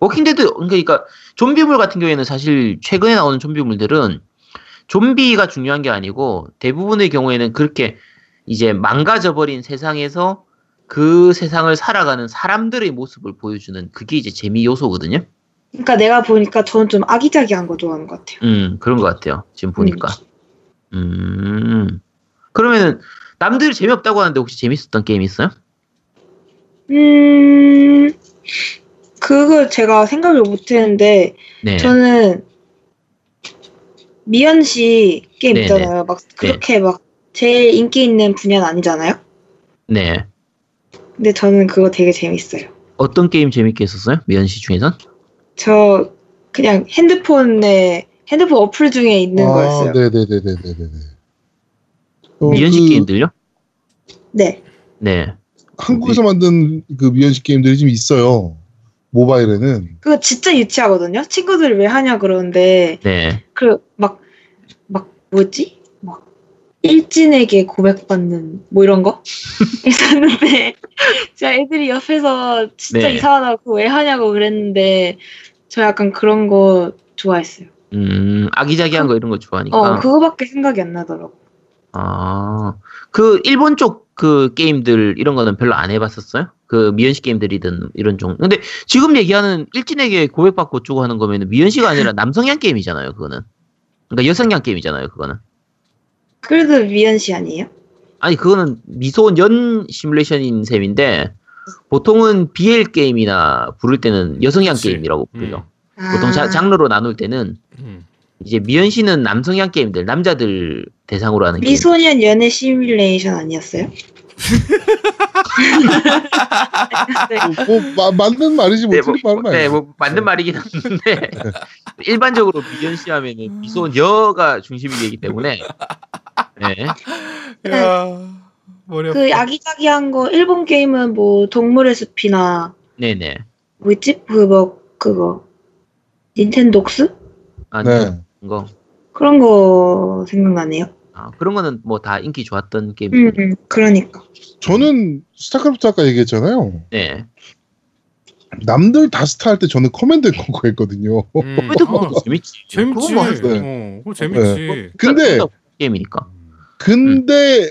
워킹데드 그러니까 좀비물 같은 경우에는 사실 최근에 나오는 좀비물들은 좀비가 중요한 게 아니고 대부분의 경우에는 그렇게 이제 망가져버린 세상에서 그 세상을 살아가는 사람들의 모습을 보여주는 그게 이제 재미 요소거든요. 그러니까 내가 보니까 저는 좀 아기자기한 거 좋아하는 것 같아요. 그런 것 같아요. 지금 보니까. 그러면은 남들이 재미없다고 하는데 혹시 재밌었던 게임 있어요? 그걸 제가 생각을 못했는데 네. 저는 미연 씨 게임 네네. 있잖아요. 막 그렇게 네. 막 제일 인기 있는 분야는 아니잖아요. 네. 근데 저는 그거 되게 재밌어요. 어떤 게임 재밌게 했었어요? 미연 씨 중에선? 저 그냥 핸드폰 어플 중에 있는 거였어요. 네네네네네네. 미연 씨 게임들요? 네. 네. 한국에서 만든 그 미연 씨 게임들이 좀 있어요. 모바일에는. 그거 진짜 유치하거든요. 친구들이 왜 하냐 그러는데. 네. 막 일진에게 고백받는 뭐 이런 거 있었는데 제가 애들이 옆에서 진짜 네. 이상하다고 왜 하냐고 그랬는데 저 약간 그런 거 좋아했어요. 아기자기한 거 이런 거 좋아하니까. 그거밖에 생각이 안 나더라고. 그 일본 쪽 그 게임들 이런 거는 별로 안 해봤었어요? 그 미연씨 게임들이든 이런 종. 근데 지금 얘기하는 일진에게 고백받고 어쩌고 하는 거면 미연씨가 아니라 남성향 게임이잖아요. 그거는. 그러니까 여성향 게임이잖아요. 그거는. 그래도 미연씨 아니에요? 아니 그거는 미소년 시뮬레이션인 셈인데 보통은 BL 게임이나 부를 때는 여성향 그치. 게임이라고 부르죠. 보통 장르로 나눌 때는 이제 미연씨는 남성향 게임들, 남자들 대상으로 하는 미소년 게임. 연애 시뮬레이션 아니었어요? 네. 맞는 말이지 뭐 틀린 말은 아니에요. 네, 뭐 맞는 말이긴 한데 일반적으로 미연씨 하면은 미소녀가 중심이 되기 때문에. 네. 야, 머리 아프다. 그 아기자기한 거 일본 게임은 뭐 동물의 숲이나. 네네. 뭐지? 그거. 닌텐독스? 아, 네. 그거. 그런 거 생각나네요. 아, 그런 거는 뭐 다 인기 좋았던 게임이에요. 그러니까. 저는 스타크래프트 아까 얘기했잖아요. 네. 남들 다 스타 할 때 저는 커맨드 컨커 했거든요. 재밌지. 그거 재밌지. 네. 근데 게임이니까. 근데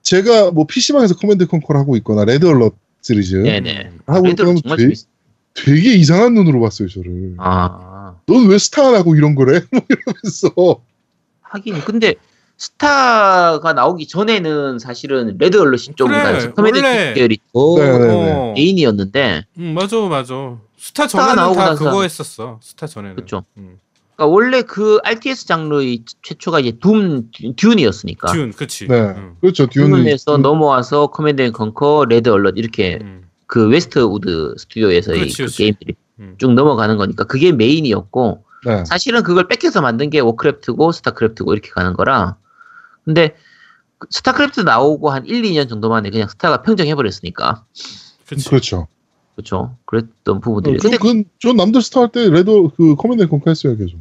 제가 뭐 PC방에서 커맨드 컨커를 하고 있거나 레드 얼럿 시리즈 하고 있거나 되게 이상한 눈으로 봤어요 저를. 아, 넌 왜 스타라고 이런 거래? 뭐 이러면서. 하긴 근데 스타가 나오기 전에는 사실은 레드 얼럿이 좀 커맨드 컨커 또 메인이었는데. 맞아. 스타 전에는 나오고 다 그거 했었어. 스타 전에는. 그렇죠. 그러니까 원래 그 RTS 장르의 최초가 이제 듄이었으니까. 듄, 그렇지. 네, 그렇죠. 듄에서 넘어와서 커맨드 앤 컨커, 레드 얼럿 이렇게 그 웨스트우드 스튜디오에서의 그 게임들이 쭉 넘어가는 거니까 그게 메인이었고 네. 사실은 그걸 뺏겨서 만든 게 워크래프트고 스타크래프트고 이렇게 가는 거라. 근데 스타크래프트 나오고 한 1, 2년 정도 만에 그냥 스타가 평정해버렸으니까. 그렇죠. 그렇죠. 그랬던 부분들이. 근데 전 남들 스타 할 때 레드 그 커맨드 컨커 했어요 계속.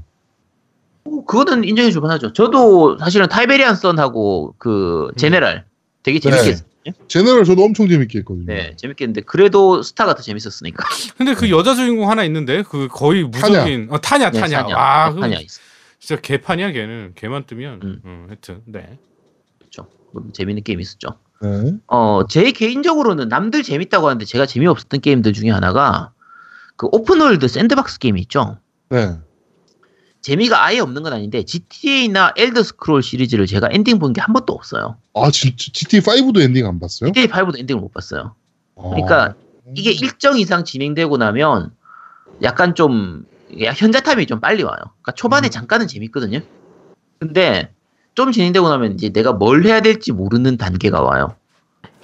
그거는 인정해 줄 만하죠. 저도 사실은 타이베리안 선하고 그 제네랄 되게 재밌게 했어요. 제네럴 저도 엄청 재밌게 했거든요. 네, 재밌게 했는데 그래도 스타가 더 재밌었으니까. 근데 그 여자 주인공 하나 있는데 그 거의 무적인 타냐. 아, 타냐 있어. 진짜 개판이야 걔는. 걔만 뜨면. 하여튼 네. 그렇죠. 재밌는 게임 있었죠. 네. 제 개인적으로는 남들 재밌다고 하는데 제가 재미없었던 게임들 중에 하나가 그 오픈월드 샌드박스 게임이 있죠. 네. 재미가 아예 없는 건 아닌데 GTA나 엘더 스크롤 시리즈를 제가 엔딩 본 게 한 번도 없어요. 아, GTA5도 엔딩 안 봤어요? GTA5도 엔딩을 못 봤어요. 아. 그러니까 이게 일정 이상 진행되고 나면 약간 좀 현자탐이 좀 빨리 와요. 그러니까 초반에 잠깐은 재밌거든요. 근데 좀 진행되고 나면 이제 내가 뭘 해야 될지 모르는 단계가 와요.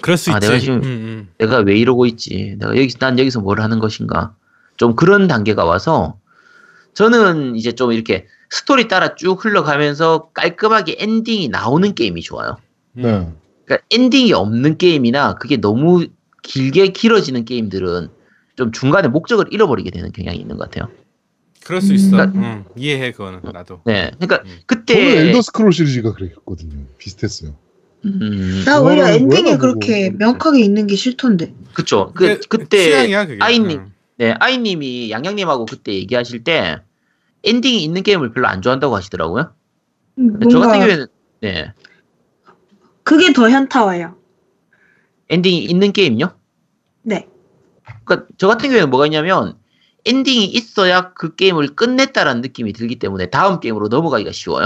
그럴 수 있지. 내가 지금 내가 왜 이러고 있지? 난 여기서 뭘 하는 것인가? 좀 그런 단계가 와서 저는 이제 좀 이렇게 스토리 따라 쭉 흘러가면서 깔끔하게 엔딩이 나오는 게임이 좋아요. 네. 그러니까 엔딩이 없는 게임이나 그게 너무 길게 길어지는 게임들은 좀 중간에 목적을 잃어버리게 되는 경향이 있는 것 같아요. 그럴 수 있어. 그러니까, 이해해 그거는 나도. 네, 그러니까 그때 저는 엘더 스크롤 시리즈가 그랬거든요. 비슷했어요. 나 원래 엔딩이 그렇게 명확하게 있는 게 싫던데. 그쵸. 그때 아이님, 네 아이님이 양양님하고 그때 얘기하실 때 엔딩이 있는 게임을 별로 안 좋아한다고 하시더라고요. 뭔가 저 같은 경우에는 네. 그게 더 현타와요. 엔딩이 있는 게임요? 네. 그러니까 저 같은 경우에는 뭐가 있냐면. 엔딩이 있어야 그 게임을 끝냈다라는 느낌이 들기 때문에 다음 게임으로 넘어가기가 쉬워요.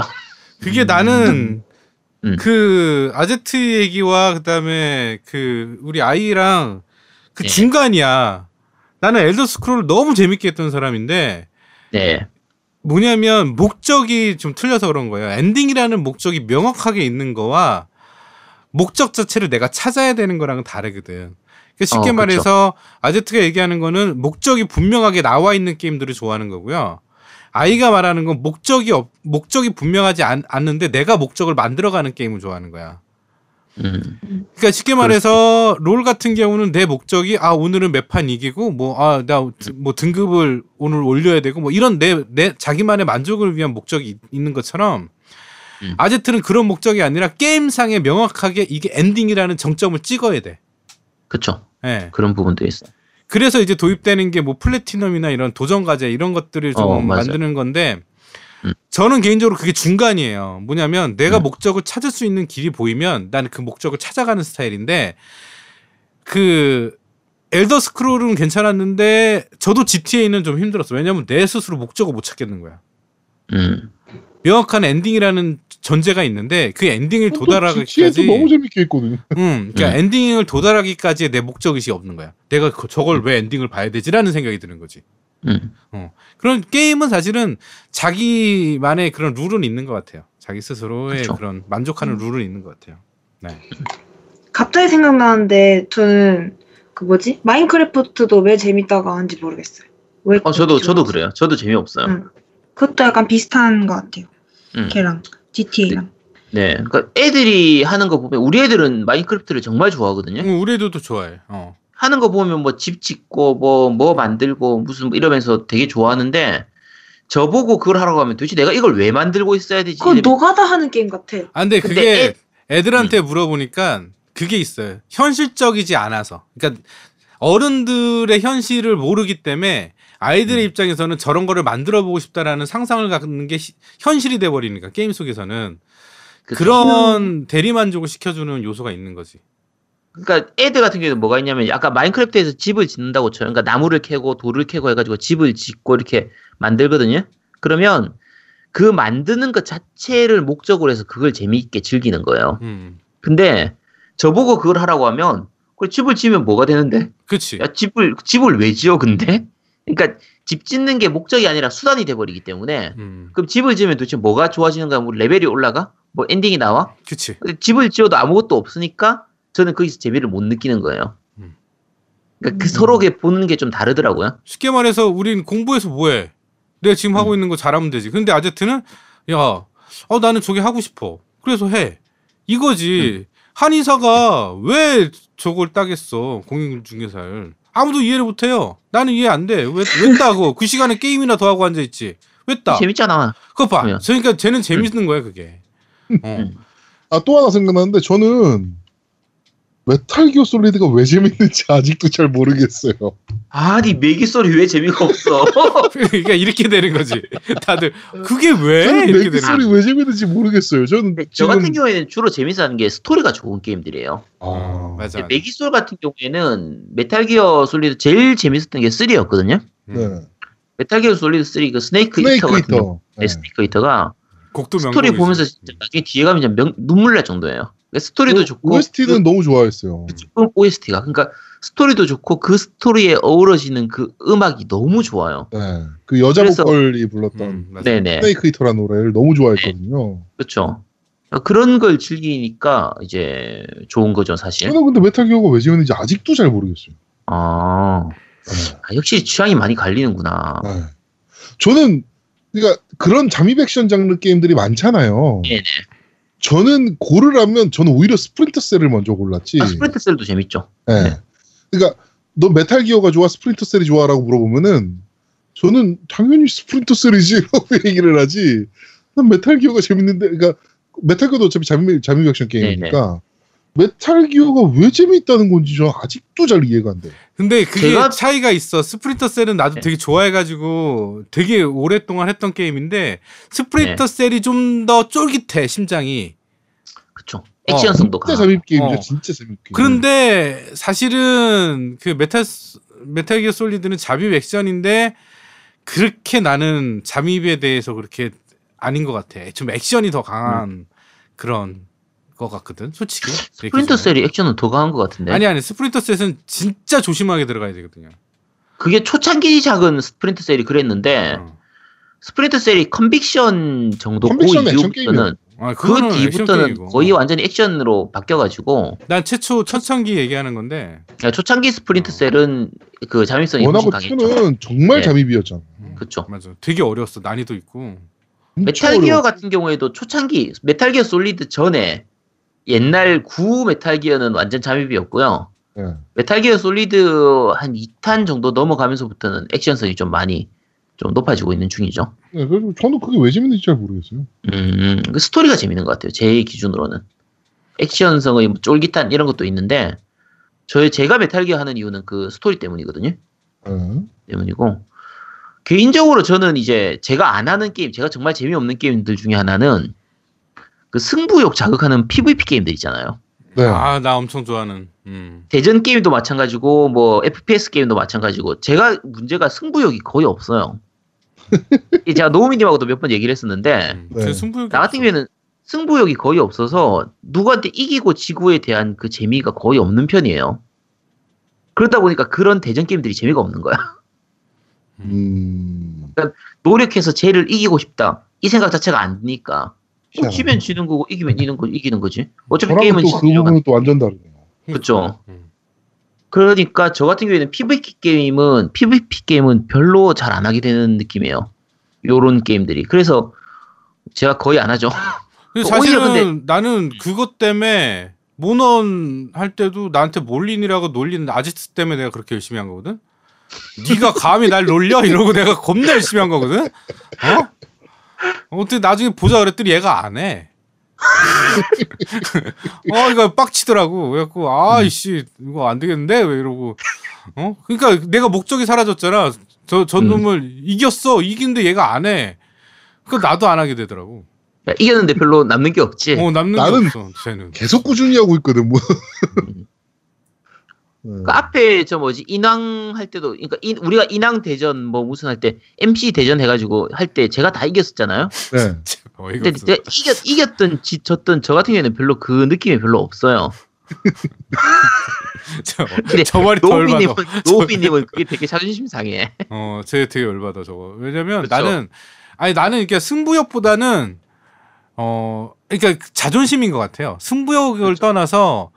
그게 나는 그 아제트 얘기와 그다음에 그 우리 아이랑 그 네. 중간이야. 나는 엘더 스크롤을 너무 재밌게 했던 사람인데 네. 뭐냐면 목적이 좀 틀려서 그런 거예요. 엔딩이라는 목적이 명확하게 있는 거와 목적 자체를 내가 찾아야 되는 거랑은 다르거든. 그러니까 쉽게 말해서 아제트가 얘기하는 거는 목적이 분명하게 나와 있는 게임들을 좋아하는 거고요. 아이가 말하는 건 목적이 분명하지 않는데 내가 목적을 만들어가는 게임을 좋아하는 거야. 그러니까 쉽게 말해서 롤 같은 경우는 내 목적이 오늘은 몇 판 이기고 나 등급을 오늘 올려야 되고 뭐 이런 내 자기만의 만족을 위한 목적이 있는 것처럼 아제트는 그런 목적이 아니라 게임상에 명확하게 이게 엔딩이라는 정점을 찍어야 돼. 그렇죠. 네. 그런 부분도 있어요. 그래서 이제 도입되는 게 뭐 플래티넘이나 이런 도전 과제 이런 것들을 좀 만드는 건데 저는 개인적으로 그게 중간이에요. 뭐냐면 내가 목적을 찾을 수 있는 길이 보이면 나는 그 목적을 찾아가는 스타일인데 그 엘더 스크롤은 괜찮았는데 저도 GTA는 좀 힘들었어. 왜냐면 내 스스로 목적을 못 찾겠는 거야. 명확한 엔딩이라는 전제가 있는데 그 엔딩을 도달하기까지 너무 재밌게 했거든. 그러니까 엔딩을 도달하기까지의 내 목적의식이 없는 거야. 내가 저걸 왜 엔딩을 봐야 되지라는 생각이 드는 거지. 그런 게임은 사실은 자기만의 그런 룰은 있는 것 같아요. 자기 스스로의 그렇죠. 그런 만족하는 룰은 있는 것 같아요. 네. 갑자기 생각나는데 저는 그 뭐지? 마인크래프트도 왜 재밌다고 하는지 모르겠어요. 왜 저도 그래요. 저도 재미없어요. 그것도 약간 비슷한 것 같아요. 걔랑 GTA랑. 네, 그러니까 애들이 하는 거 보면 우리 애들은 마인크래프트를 정말 좋아하거든요. 우리 애들도 좋아해. 하는 거 보면 뭐 집 짓고 뭐 만들고 무슨 뭐 이러면서 되게 좋아하는데 저보고 그걸 하라고 하면 도대체 내가 이걸 왜 만들고 있어야 되지? 그건 노가다 하는 게임 같아. 아, 근데 그게 애들한테 물어보니까 그게 있어요. 현실적이지 않아서. 그러니까 어른들의 현실을 모르기 때문에 아이들의 입장에서는 저런 거를 만들어보고 싶다라는 상상을 갖는 게 현실이 돼버리니까 게임 속에서는 그런 대리만족을 시켜주는 요소가 있는 거지. 그러니까 애들 같은 경우에는 뭐가 있냐면 아까 마인크래프트에서 집을 짓는다고 쳐요. 그러니까 나무를 캐고 돌을 캐고 해가지고 집을 짓고 이렇게 만들거든요. 그러면 그 만드는 것 자체를 목적으로 해서 그걸 재미있게 즐기는 거예요. 근데 저보고 그걸 하라고 하면 그래 집을 지으면 뭐가 되는데? 그치. 야, 집을 왜 지어 근데? 그러니까 집 짓는 게 목적이 아니라 수단이 돼버리기 때문에 그럼 집을 지으면 도대체 뭐가 좋아지는가? 뭐 레벨이 올라가? 뭐 엔딩이 나와? 그치. 집을 지어도 아무것도 없으니까 저는 거기서 재미를 못 느끼는 거예요. 그러니까 서로게 보는 게 좀 다르더라고요. 쉽게 말해서 우린 공부해서 뭐해? 내가 지금 하고 있는 거 잘하면 되지. 근데 아제트는 야, 나는 저게 하고 싶어. 그래서 해. 이거지. 한의사가 왜 저걸 따겠어? 공인중개사를. 아무도 이해를 못해요. 나는 이해 안 돼. 왜 따고 그 시간에 게임이나 더 하고 앉아있지. 왜 따? 재밌잖아. 그거 봐. 그러니까 쟤는 재밌는 거야 그게. 아, 또 하나 생각나는데 저는 메탈 기어 솔리드가 왜 재밌는지 아직도 잘 모르겠어요. 아니 메기 소리 왜 재미가 없어? 그러니까 이렇게 되는 거지. 다들 그게 왜? 저는 이렇게 메기 소리 왜 재밌는지 모르겠어요. 저 같은 경우에는 주로 재밌는 게 스토리가 좋은 게임들이에요. 맞아. 메기 솔 같은 경우에는 메탈 기어 솔리드 제일 재밌었던 게 3였거든요. 네. 메탈 기어 솔리드 3 그 스네이크 이터 같은 경우, 네. 스네이크 이터가 곡도 스토리 보면서 진짜 나중에 뒤에 가면 진짜 눈물 날 정도예요. 스토리도 좋고 OST는 너무 좋아했어요. OST가 그러니까 스토리도 좋고 그 스토리에 어우러지는 그 음악이 너무 좋아요. 네, 그 여자 보컬이 불렀던 스네이크 히터라는 노래를 너무 좋아했거든요. 네. 그렇죠. 그런 걸 즐기니까 이제 좋은 거죠 사실. 저는 근데 메탈 기어가 왜 재밌는지 아직도 잘 모르겠어요. 역시 취향이 많이 갈리는구나. 네. 저는 그러니까 그런 잠입 액션 장르 게임들이 많잖아요. 네네. 저는 고르라면 저는 오히려 스프린터 셀을 먼저 골랐지. 아, 스프린터 셀도 재밌죠. 네. 네. 그러니까 너 메탈 기어가 좋아, 스프린터 셀이 좋아라고 물어보면은 저는 당연히 스프린터 셀이지라고 얘기를 하지. 난 메탈 기어가 재밌는데, 그러니까 메탈 기어도 어차피 잠입 액션 게임이니까 네네. 메탈 기어가 왜 재미있다는 건지 저는 아직도 잘 이해가 안 돼. 근데 그게 차이가 있어. 스프린터 셀은 나도 되게 좋아해가지고 되게 오랫동안 했던 게임인데 스프린터 셀이 좀 더 쫄깃해 심장이. 그쵸. 액션성도 진짜 재밌는 게임이죠. 진짜 재밌는 게임. 그런데 사실은 그 메탈 기어 솔리드는 잠입 액션인데 그렇게 나는 잠입에 대해서 그렇게 아닌 것 같아. 좀 액션이 더 강한 그런. 것 같거든 솔직히. 스프린터 셀이 액션은 더 강한 것 같은데. 아니 스프린터 셀은 진짜 조심하게 들어가야 되거든요. 그게 초창기 작은 스프린터 셀이 그랬는데 스프린터 셀이 컨빅션 정도 이후부터는 그 이후부터는 거의 완전히 액션으로 바뀌어가지고. 난 최초 초창기 얘기하는 건데. 초창기 스프린터 셀은 그 잠입성이 훨씬 강했죠. 워낙 정말 잠입이었잖아. 그렇죠. 맞아. 되게 어려웠어. 난이도 있고. 메탈 기어 같은 경우에도 초창기 메탈 기어 솔리드 전에. 옛날 구 메탈 기어는 완전 잠입이었고요. 메탈 기어 솔리드 한 2탄 정도 넘어가면서부터는 액션성이 좀 많이 좀 높아지고 있는 중이죠. 네, 그래서 저는 그게 왜 재밌는지 잘 모르겠어요. 그 스토리가 재밌는 것 같아요. 제 기준으로는 액션성의 뭐 쫄깃한 이런 것도 있는데 제가 메탈 기어 하는 이유는 그 스토리 때문이거든요. 때문이고 개인적으로 저는 이제 제가 안 하는 게임, 제가 정말 재미없는 게임들 중에 하나는. 그 승부욕 자극하는 PVP 게임들 있잖아요. 네. 아, 나 엄청 좋아하는. 대전 게임도 마찬가지고 뭐 FPS 게임도 마찬가지고 제가 문제가 승부욕이 거의 없어요. 제가 노우미님하고도 몇 번 얘기를 했었는데 네. 나 같은 경우에는 승부욕이 거의 없어서 누구한테 이기고 지구에 대한 그 재미가 거의 없는 편이에요. 그러다 보니까 그런 대전 게임들이 재미가 없는 거야. 그러니까 노력해서 쟤를 이기고 싶다 이 생각 자체가 안 드니까 지면 지는 거고 이기면 이기는 거지. 어차피 게임은 또 그 부분은 또 완전 다르네요. 그렇죠. 그러니까 저 같은 경우에는 PVP 게임은 별로 잘 안 하게 되는 느낌이에요. 요런 게임들이. 그래서 제가 거의 안 하죠. 근데 사실은 근데... 나는 그것 때문에 모넌 할 때도 나한테 몰린이라고 놀리는 아지트 때문에 내가 그렇게 열심히 한 거거든. 네가 감히 날 놀려 이러고 내가 겁나 열심히 한 거거든. 어? 어떻게 나중에 보자 그랬더니 얘가 안 해. 이거 빡치더라고. 그래갖고 아이씨 이거 안 되겠는데 왜 이러고. 그러니까 내가 목적이 사라졌잖아. 전 놈을 이겼어. 이긴데 얘가 안 해. 그러니까 나도 안 하게 되더라고. 야, 이겼는데 별로 남는 게 없지. 남는 게 없어. 쟤는 계속 꾸준히 하고 있거든. 뭐. 그 앞에 저 뭐지 인왕 할 때도 그러니까 우리가 인왕 대전 뭐 무슨 할 때 MC 대전 해가지고 할 때 제가 다 이겼었잖아요. 네. 근데 내가 이겼던 졌던 저 같은 경우에는 별로 그 느낌이 별로 없어요. 근데 저 말이 더 열받아. 노비님은 그게 되게 자존심 상해. 쟤 되게 열받아 저거. 왜냐면 그렇죠? 나는 이렇게 승부욕보다는 그러니까 자존심인 것 같아요. 승부욕을 그렇죠. 떠나서.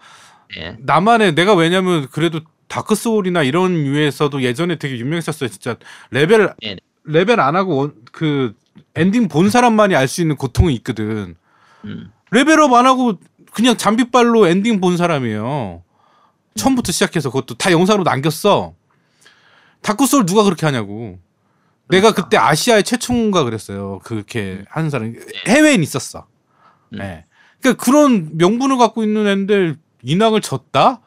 예. 나만의 내가 왜냐면 그래도 다크 소울이나 이런 유에서도 예전에 되게 유명했었어요. 진짜 레벨 안 하고 그 엔딩 본 사람만이 알 수 있는 고통이 있거든. 레벨업 안 하고 그냥 잔빗발로 엔딩 본 사람이에요. 처음부터 시작해서 그것도 다 영상으로 남겼어. 다크 소울 누가 그렇게 하냐고. 그러니까. 내가 그때 아시아의 최초인가 그랬어요. 그렇게 하는 사람 해외엔 있었어. 네. 그러니까 그런 명분을 갖고 있는 애들 인왕을 졌다?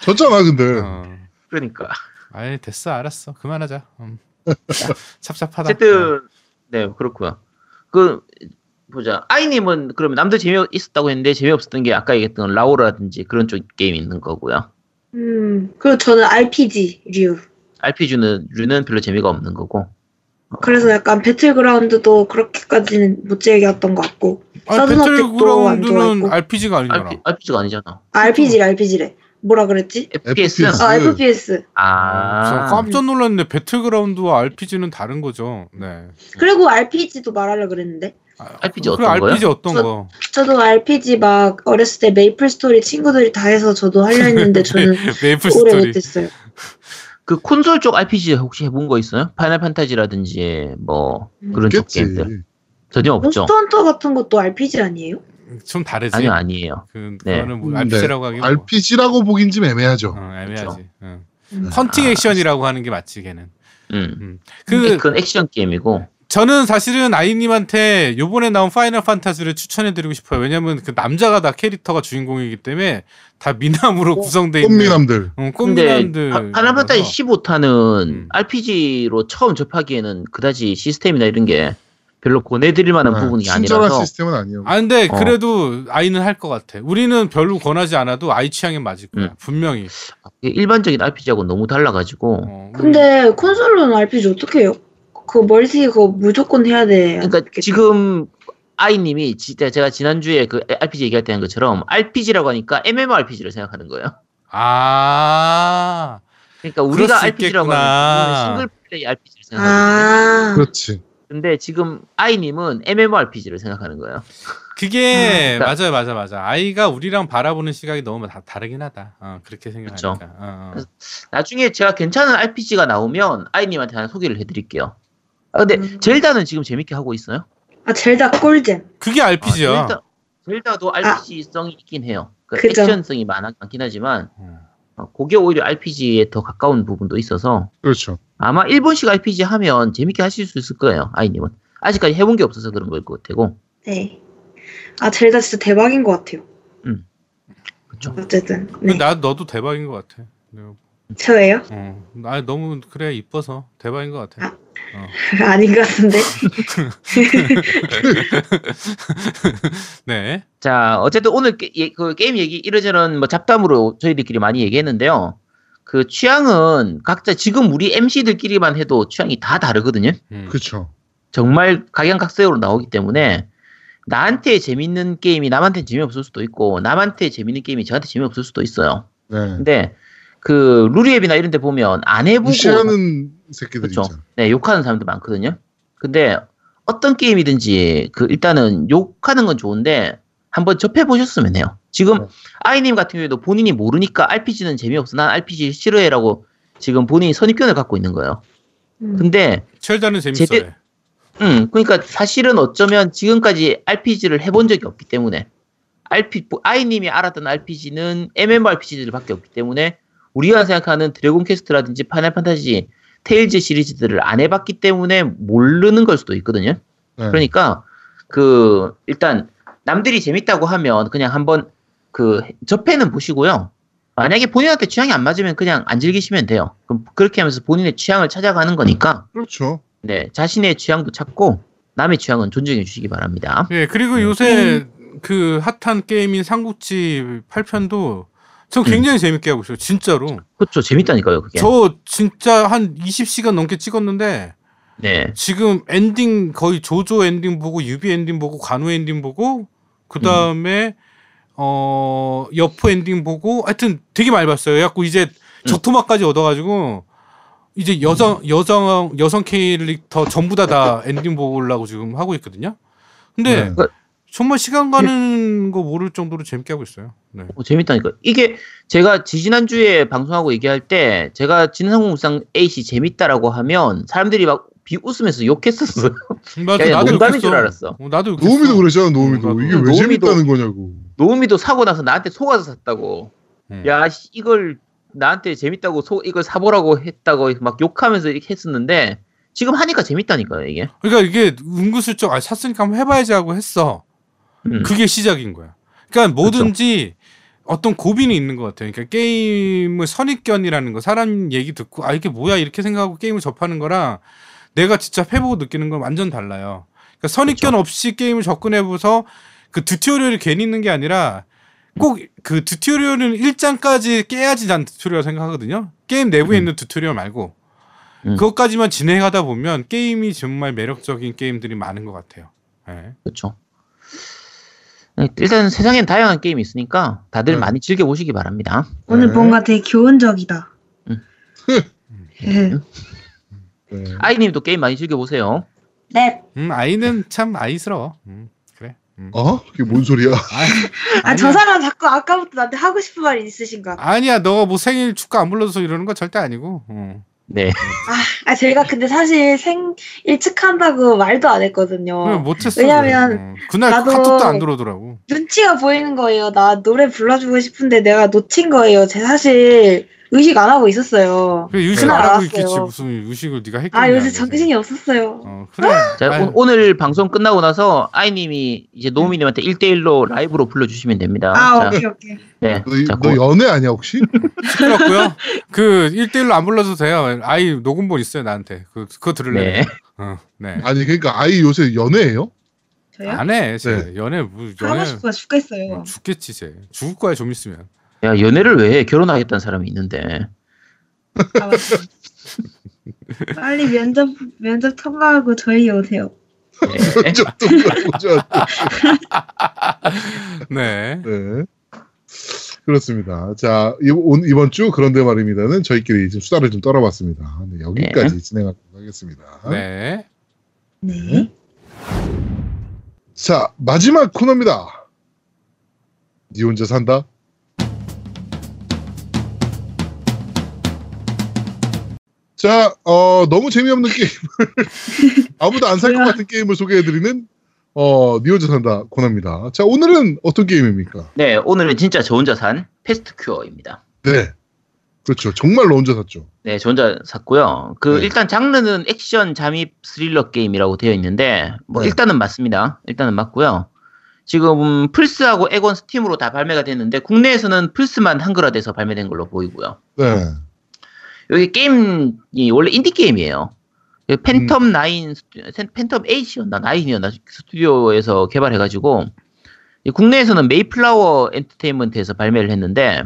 졌잖아 근데. 그러니까. 아이 됐어 알았어 그만하자. 찹찹하다. 어쨌든 네 그렇구나. 그 보자 아이님은 그러면 남들 재미있었다고 했는데 재미없었던 게 아까 얘기했던 라오라든지 그런 쪽 게임 있는 거고요. 그리고 저는 RPG류. RPG류는 별로 재미가 없는 거고. 그래서 약간 배틀그라운드도 그렇게까지는 못 즐겼던 것 같고. 배틀그라운드는 RPG가 아니잖아. RPG가 아니잖아. RPG래. 뭐라 그랬지? FPS. FPS. 저 깜짝 놀랐는데 배틀그라운드와 RPG는 다른 거죠. 네. 그리고 RPG도 말하려고 그랬는데. RPG 어떤 거야? RPG 어떤 거? 저도 RPG 막 어렸을 때 메이플 스토리 친구들이 다 해서 저도 하려 했는데 저는 오래 못했어요. 그 콘솔 쪽 RPG 혹시 해본 거 있어요? 파이널 판타지라든지 뭐 그런 쪽 게임들 전혀 없죠. 몬스터 헌터 같은 것도 RPG 아니에요? 좀 다르지. 아니에요. 그거는 뭐 RPG라고 하긴 RPG라고 보긴 좀 애매하죠. 애매하지. 헌팅 액션이라고 하는 게 맞지 걔는. 그건 액션 게임이고. 저는 사실은 아이님한테 요번에 나온 파이널 판타지를 추천해드리고 싶어요. 왜냐면 그 남자가 다 캐릭터가 주인공이기 때문에 다 미남으로 구성돼 있는. 꽃미남들. 꽃미남들. 근데 파이널 판타지 15탄은 RPG로 처음 접하기에는 그다지 시스템이나 이런 게 별로 권해드릴 만한 부분이 아니라서. 친절한 시스템은 아니에요. 아 근데 그래도 아이는 할 것 같아. 우리는 별로 권하지 않아도 아이 취향에 맞을 거야. 분명히. 일반적인 RPG하고 너무 달라가지고. 근데 콘솔로는 RPG 어떻게 해요? 그 멀티 그거 무조건 해야 돼. 그러니까 지금 아이님이 진짜 제가 지난주에 그 RPG 얘기할 때 한 것처럼 RPG라고 하니까 MMORPG를 생각하는 거예요. 아. 그러니까 우리가 RPG라고 하는 싱글 플레이 RPG를 생각하는 거예요. 그렇지. 근데 지금 아이님은 MMORPG를 생각하는 거예요. 그게 그러니까 맞아. 아이가 우리랑 바라보는 시각이 너무 다르긴 하다. 그렇게 생각하니까. 그렇죠. 나중에 제가 괜찮은 RPG가 나오면 아이님한테 하나 소개를 해드릴게요. 근데 젤다는 지금 재밌게 하고 있어요? 젤다 꿀잼. 그게 RPG야. 젤다도 RPG성이 있긴 해요. 그러니까 액션성이 많긴 하지만 그게 오히려 RPG에 더 가까운 부분도 있어서. 그렇죠. 아마 일본식 RPG 하면 재밌게 하실 수 있을 거예요. 아이님은 아직까지 해본 게 없어서 그런 거일 것 같고. 네. 젤다 진짜 대박인 것 같아요. 그렇죠. 어쨌든. 네. 너도 대박인 것 같아. 저예요? 너무 그래 이뻐서 대박인 것 같아. 아닌 것 같은데. 네. 자 어쨌든 오늘 게임 얘기 이러저런 뭐 잡담으로 저희들끼리 많이 얘기했는데요. 그 취향은 각자 지금 우리 MC들끼리만 해도 취향이 다 다르거든요. 그렇죠. 정말 각양각색으로 나오기 때문에 나한테 재밌는 게임이 남한테 재미없을 수도 있고 남한테 재밌는 게임이 저한테 재미없을 수도 있어요. 네. 근데 그 루리앱이나 이런 데 보면 안 해보고 무시하는 새끼들 있죠. 그렇죠. 네, 욕하는 사람도 많거든요. 근데 어떤 게임이든지 그 일단은 욕하는 건 좋은데 한번 접해보셨으면 해요. 지금 네. 아이님 같은 경우에도 본인이 모르니까 RPG는 재미없어. 난 RPG 싫어해라고 지금 본인이 선입견을 갖고 있는 거예요. 근데 철자는 재밌어요. 그러니까 사실은 어쩌면 지금까지 RPG를 해본 적이 없기 때문에 아이님이 알았던 RPG는 MMORPG들밖에 없기 때문에 우리가 생각하는 드래곤 퀘스트라든지 파이널 판타지, 테일즈 시리즈들을 안 해봤기 때문에 모르는 걸 수도 있거든요. 네. 그러니까 그 일단 남들이 재밌다고 하면 그냥 한번 그 접해는 보시고요. 만약에 본인한테 취향이 안 맞으면 그냥 안 즐기시면 돼요. 그럼 그렇게 하면서 본인의 취향을 찾아가는 거니까. 그렇죠. 네, 자신의 취향도 찾고 남의 취향은 존중해 주시기 바랍니다. 네, 그리고 요새 그 핫한 게임인 삼국지 8편도 저 굉장히 재밌게 하고 있어요. 진짜로. 그렇죠. 재밌다니까요. 그게. 저 진짜 한 20시간 넘게 찍었는데 네. 지금 엔딩 거의 조조 엔딩 보고 유비 엔딩 보고 간우 엔딩 보고 그 다음에 여포 엔딩 보고 하여튼 되게 많이 봤어요. 그래갖고 이제 저토막까지 얻어가지고 이제 여성 캐릭터 전부 다 엔딩 보려고 지금 하고 있거든요. 근데 네. 정말 시간 가는 거 모를 정도로 재밌게 하고 있어요. 네. 재밌다니까. 이게 제가 지난주에 방송하고 얘기할 때 제가 진상공무상 A씨 재밌다라고 하면 사람들이 막 비웃으면서 욕했었어요. 나도 농담인 줄 알았어. 나도 욕했어. 노우미도 그랬잖아. 노우미도. 이게 왜 재밌다는 거냐고. 노우미도 사고 나서 나한테 속아서 샀다고. 야 이걸 나한테 재밌다고 이걸 사보라고 했다고 막 욕하면서 이렇게 했었는데 지금 하니까 재밌다니까요. 이게. 그러니까 이게 은근슬쩍 샀으니까 한번 해봐야지 하고 했어. 그게 시작인 거야. 그러니까 뭐든지 그쵸. 어떤 고민이 있는 것 같아요. 그러니까 게임의 선입견이라는 거, 사람 얘기 듣고 아 이게 뭐야 이렇게 생각하고 게임을 접하는 거랑 내가 진짜 해보고 느끼는 건 완전 달라요. 그러니까 선입견 그쵸. 없이 게임을 접근해보서 그 튜토리얼이 괜히 있는 게 아니라 꼭 그 튜토리얼은 1장까지 깨야지 난 튜토리얼 생각하거든요. 게임 내부에 있는 튜토리얼 말고 그것까지만 진행하다 보면 게임이 정말 매력적인 게임들이 많은 것 같아요. 네. 그렇죠. 일단 세상엔 다양한 게임이 있으니까 다들 많이 즐겨보시기 바랍니다. 오늘 뭔가 되게 교훈적이다. 아이님도 게임 많이 즐겨보세요. 네. 아이는 참 아이스러워. 그래. 어? 그게 뭔 소리야? 아, 저 사람 자꾸 아까부터 나한테 하고 싶은 말이 있으신가? 아니야, 너가 뭐 생일 축하 안 불러서 이러는 건 절대 아니고. 네. 제가 근데 사실 생일 축하한다고 말도 안 했거든요. 못했어. 왜냐면 그날 카톡도 안 들어오더라고. 눈치가 보이는 거예요. 나 노래 불러주고 싶은데 내가 놓친 거예요. 제가 사실 의식 안 하고 있었어요. 그래, 의식 안 하고 있겠지. 무슨 의식을 네가 했겠냐. 요새 정신이 없었어요. 그래. 자, 오늘 방송 끝나고 나서 아이님이 이제 노미님한테 1대1로 라이브로 불러주시면 됩니다. 자, 오케이. 네. 너 연애 아니야 혹시? 시끄럽고요. 그 1대1로 안 불러도 돼요. 아이 녹음본 있어요 나한테. 그거 들을래요. 네. 네. 아니 그러니까 아이 요새 연애예요? 저요? 안 해. 네. 연애 하고 싶어 죽겠어요. 죽겠지 쟤. 죽을 거야 좀 있으면. 야 연애를 왜 해? 결혼하겠다는 사람이 있는데. 빨리 면접 통과하고 저희 오세요. 면접 통과하고 네. 네. 그렇습니다. 자 이번 주 그런데 말입니다는 저희끼리 지금 수다를 좀 떨어봤습니다. 네, 여기까지 진행하도록 하겠습니다. 네. 네. 자 마지막 코너입니다. 니 혼자 산다. 자, 너무 재미없는 게임을 아무도 안 살 것 같은 게임을 소개해드리는 니 혼자 산다 코너입니다. 자, 오늘은 어떤 게임입니까? 네, 오늘은 진짜 저 혼자 산 패스트 큐어입니다. 네, 그렇죠. 정말로 혼자 샀죠. 네, 저 혼자 샀고요. 일단 장르는 액션 잠입 스릴러 게임이라고 되어 있는데 일단은 맞습니다. 일단은 맞고요. 지금 플스하고 액원 스팀으로 다 발매가 됐는데 국내에서는 플스만 한글화돼서 발매된 걸로 보이고요. 네. 여기 게임이 원래 인디 게임이에요. 팬텀 9이었나 스튜디오에서 개발해가지고 국내에서는 메이플라워 엔터테인먼트에서 발매를 했는데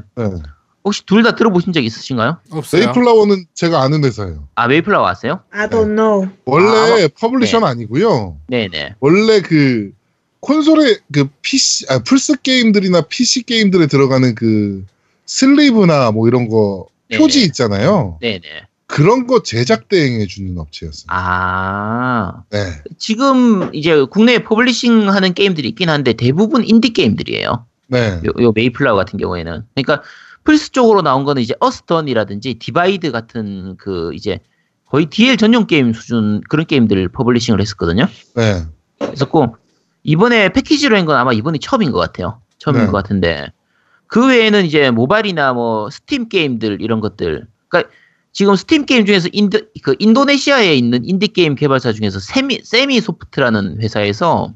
혹시 둘 다 들어보신 적 있으신가요? 없어요. 메이플라워는 제가 아는 회사예요. 아, 메이플라워 아세요? I don't know. 원래 퍼블리셔는 네. 아니고요. 네네. 원래 그 콘솔에 그 PC, 아, 플스 게임들이나 PC 게임들에 들어가는 그 슬리브나 뭐 이런 거 네네. 표지 있잖아요. 네네. 그런 거 제작 대행해 주는 업체였어요. 아. 네. 지금 이제 국내에 퍼블리싱 하는 게임들이 있긴 한데 대부분 인디 게임들이에요. 네. 요 메이플라워 같은 경우에는. 그러니까 플스 쪽으로 나온 거는 이제 어스턴이라든지 디바이드 같은 그 이제 거의 DL 전용 게임 수준 그런 게임들을 퍼블리싱을 했었거든요. 네. 했었고 이번에 패키지로 한 건 아마 이번이 처음인 것 같아요. 처음인 네. 것 같은데 그 외에는 이제 모바일이나 뭐 스팀 게임들 이런 것들. 그러니까 지금 스팀 게임 중에서 그 인도네시아에 있는 인디 게임 개발사 중에서 세미 소프트라는 회사에서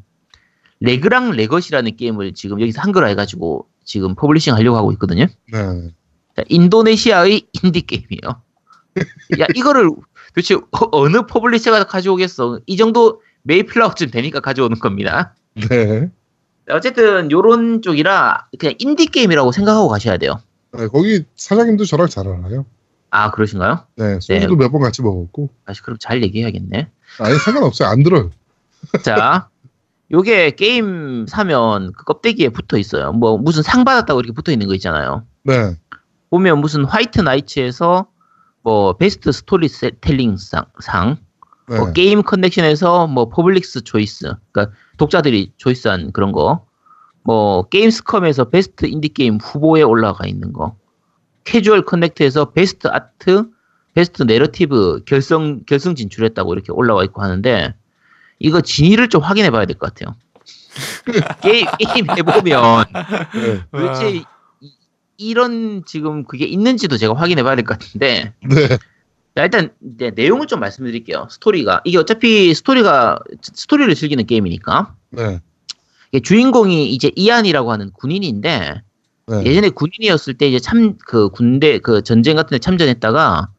레그랑 레거시라는 게임을 지금 여기서 한글화 해가지고 지금 퍼블리싱 하려고 하고 있거든요. 네. 자, 인도네시아의 인디 게임이에요. 야, 이거를 도대체 어느 퍼블리셔가 가져오겠어? 이 정도 메이플라워쯤 되니까 가져오는 겁니다. 네. 어쨌든 요런 쪽이라 그냥 인디 게임이라고 생각하고 가셔야 돼요. 네, 거기 사장님도 저랑 잘 알아요. 아, 그러신가요? 네, 소주도 네. 몇 번 같이 먹었고. 다시 그럼 잘 얘기해야겠네. 아니, 상관없어요. 안 들어요. 자. 요게 게임 사면 그 껍데기에 붙어 있어요. 뭐 무슨 상 받았다고 이렇게 붙어 있는 거 있잖아요. 네. 보면 무슨 화이트 나이츠에서 뭐 베스트 스토리텔링 상, 네. 뭐 게임 커넥션에서 뭐 퍼블릭스 초이스, 그러니까 독자들이 초이스한 그런 거, 뭐 게임스컴에서 베스트 인디 게임 후보에 올라가 있는 거, 캐주얼 커넥트에서 베스트 아트, 베스트 내러티브 결승 진출했다고 이렇게 올라와 있고 하는데. 이거 진위를 좀 확인해 봐야 될 것 같아요. 게임 해보면 네. 도대체 이런 지금 그게 있는지도 제가 확인해 봐야 될 것 같은데 네. 자, 일단 네, 내용을 좀 말씀드릴게요. 스토리가 이게 어차피 스토리를 즐기는 게임이니까 네. 이게 주인공이 이제 이안이라고 하는 군인인데 네. 예전에 군인이었을 때 이제 참 그 군대 그 전쟁 같은 데 참전했다가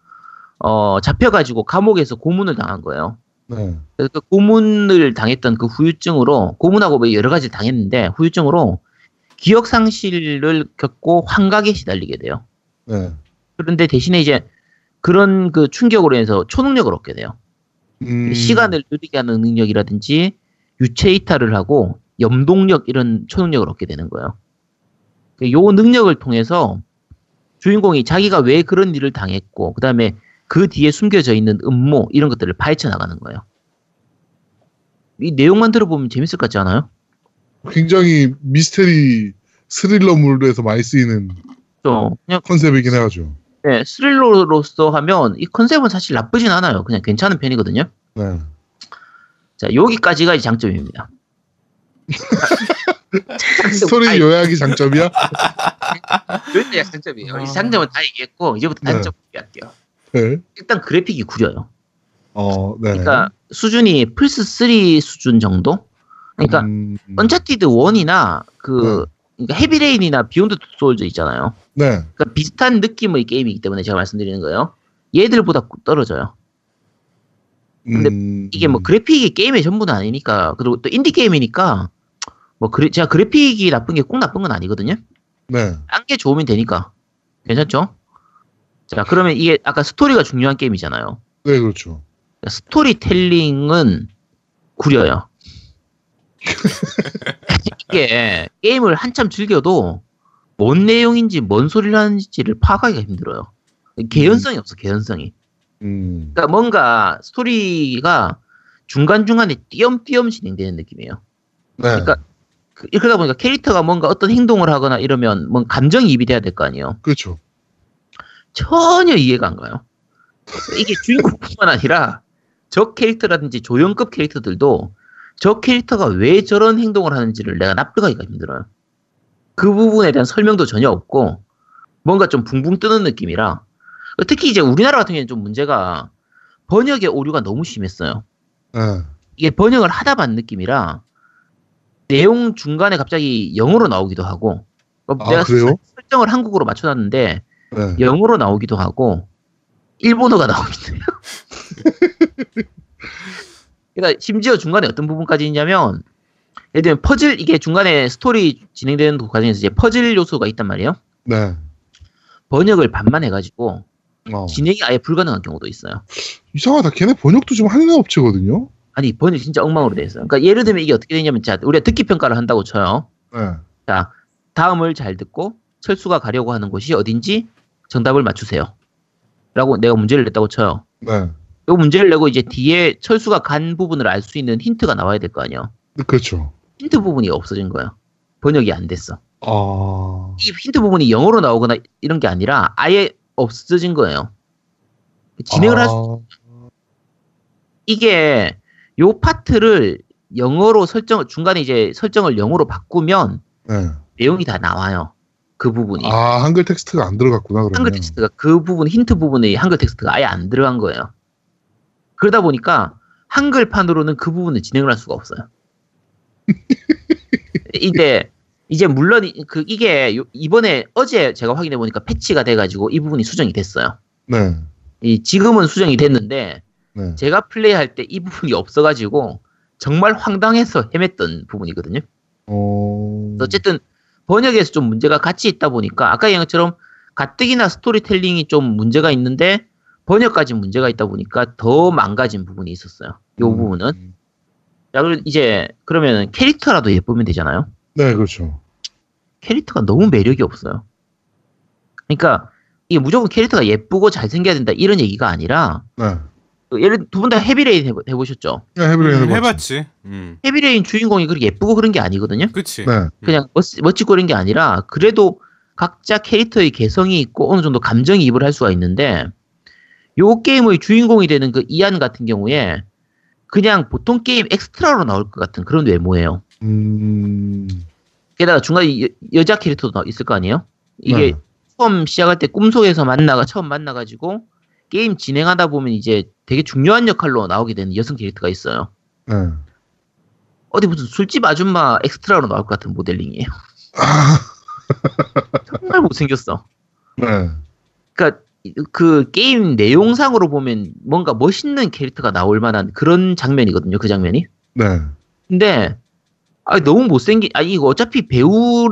잡혀가지고 감옥에서 고문을 당한 거예요. 네. 그래서 고문을 당했던 그 후유증으로 고문하고 여러 가지 당했는데 후유증으로 기억 상실을 겪고 환각에 시달리게 돼요. 네. 그런데 대신에 이제 그런 그 충격으로 인해서 초능력을 얻게 돼요. 시간을 느리게 하는 능력이라든지 유체 이탈을 하고 염동력 이런 초능력을 얻게 되는 거예요. 요 능력을 통해서 주인공이 자기가 왜 그런 일을 당했고 그다음에 그 뒤에 숨겨져 있는 음모 이런 것들을 파헤쳐 나가는 거예요. 이 내용만 들어보면 재밌을 것 같지 않아요? 굉장히 미스테리 스릴러물로 해서 많이 쓰이는 그렇죠. 그냥 컨셉이긴 하죠. 네, 스릴러로서 하면 이 컨셉은 사실 나쁘진 않아요. 그냥 괜찮은 편이거든요. 네. 자, 여기까지가 장점입니다. 스토리 요약이 장점이야? 요약이 장점이에요. 이 장점은 다 얘기했고 이제부터 단점 얘기할게요. 네. 네. 일단 그래픽이 구려요. 네. 그러니까 수준이 플스3 수준 정도? 그러니까 언차티드 1이나 그 네. 그러니까 헤비레인이나 비욘드 투 소울즈 있잖아요. 네. 그러니까 비슷한 느낌의 게임이기 때문에 제가 말씀드리는 거예요. 얘들보다 떨어져요. 근데 이게 뭐 그래픽이 게임의 전부는 아니니까 그리고 또 인디 게임이니까 뭐 제가 그래픽이 나쁜 게 꼭 나쁜 건 아니거든요. 네. 딴 게 좋으면 되니까 괜찮죠? 자, 그러면 이게 아까 스토리가 중요한 게임이잖아요. 네, 그렇죠. 스토리텔링은 구려요. 이게 게임을 한참 즐겨도 뭔 내용인지 뭔 소리를 하는지를 파악하기가 힘들어요. 개연성이 없어, 개연성이. 그러니까 뭔가 스토리가 중간중간에 띄엄띄엄 진행되는 느낌이에요. 네. 그러니까 그러다 보니까 캐릭터가 뭔가 어떤 행동을 하거나 이러면 뭔 감정이입이 돼야 될 거 아니에요. 그렇죠. 전혀 이해가 안 가요. 이게 주인공뿐만 아니라 저 캐릭터라든지 조연급 캐릭터들도 저 캐릭터가 왜 저런 행동을 하는지를 내가 납득하기가 힘들어요. 그 부분에 대한 설명도 전혀 없고 뭔가 좀 붕붕 뜨는 느낌이라 특히 이제 우리나라 같은 경우에는 좀 문제가 번역의 오류가 너무 심했어요. 이게 번역을 하다 반 느낌이라 내용 중간에 갑자기 영어로 나오기도 하고 내가 그래요? 설정을 한국어로 맞춰놨는데 네. 영어로 나오기도 하고 일본어가 나오기도 해요. 그러니까 심지어 중간에 어떤 부분까지 있냐면 예를 들면 퍼즐 이게 중간에 스토리 진행되는 과정에서 이제 퍼즐 요소가 있단 말이에요. 네. 번역을 반만 해가지고 진행이 아예 불가능한 경우도 있어요. 이상하다. 걔네 번역도 지금 하는 업체거든요. 아니 번역 진짜 엉망으로 돼 있어요. 그러니까 예를 들면 이게 어떻게 되냐면, 자 우리가 듣기 평가를 한다고 쳐요. 네. 자 다음을 잘 듣고 철수가 가려고 하는 곳이 어딘지 정답을 맞추세요. 라고 내가 문제를 냈다고 쳐요. 네. 이 문제를 내고 이제 뒤에 철수가 간 부분을 알 수 있는 힌트가 나와야 될 거 아니에요. 그렇죠. 힌트 부분이 없어진 거예요. 번역이 안 됐어. 이 힌트 부분이 영어로 나오거나 이런 게 아니라 아예 없어진 거예요. 진행을 할 수. 이게 요 파트를 영어로 설정 중간에 이제 설정을 영어로 바꾸면 네. 내용이 다 나와요. 그 부분이. 아 한글 텍스트가 안 들어갔구나. 그러면. 한글 텍스트가 그 부분 힌트 부분에 한글 텍스트가 아예 안 들어간 거예요. 그러다 보니까 한글판으로는 그 부분을 진행을 할 수가 없어요. 이제 물론 그 이게 이번에 어제 제가 확인해 보니까 패치가 돼가지고 이 부분이 수정이 됐어요. 네. 이 지금은 수정이 됐는데 네. 제가 플레이할 때 이 부분이 없어가지고 정말 황당해서 헤맸던 부분이거든요. 어쨌든 번역에서 좀 문제가 같이 있다 보니까 아까 얘기처럼 가뜩이나 스토리텔링이 좀 문제가 있는데 번역까지 문제가 있다 보니까 더 망가진 부분이 있었어요. 이 부분은. 자, 이제 그러면 캐릭터라도 예쁘면 되잖아요. 네, 그렇죠. 캐릭터가 너무 매력이 없어요. 그러니까 이게 무조건 캐릭터가 예쁘고 잘생겨야 된다 이런 얘기가 아니라 네. 예를 두 분 다 헤비레인 해보셨죠? 네, 헤비레인 해봤지. 헤비레인 주인공이 그렇게 예쁘고 그런 게 아니거든요. 그렇지. 네. 그냥 멋지고 그런 게 아니라 그래도 각자 캐릭터의 개성이 있고 어느 정도 감정이입을 할 수가 있는데 요 게임의 주인공이 되는 그 이안 같은 경우에 그냥 보통 게임 엑스트라로 나올 것 같은 그런 외모예요. 게다가 중간에 여자 캐릭터도 있을 거 아니에요? 이게 네. 처음 시작할 때 꿈속에서 처음 만나가지고 게임 진행하다 보면 이제 되게 중요한 역할로 나오게 되는 여성 캐릭터가 있어요. 어디 무슨 술집 아줌마 엑스트라로 나올 것 같은 모델링이에요. 정말 못생겼어. 네. 그러니까 그 게임 내용상으로 보면 뭔가 멋있는 캐릭터가 나올 만한 그런 장면이거든요. 그 장면이. 네. 근데 너무 못생긴. 이거 어차피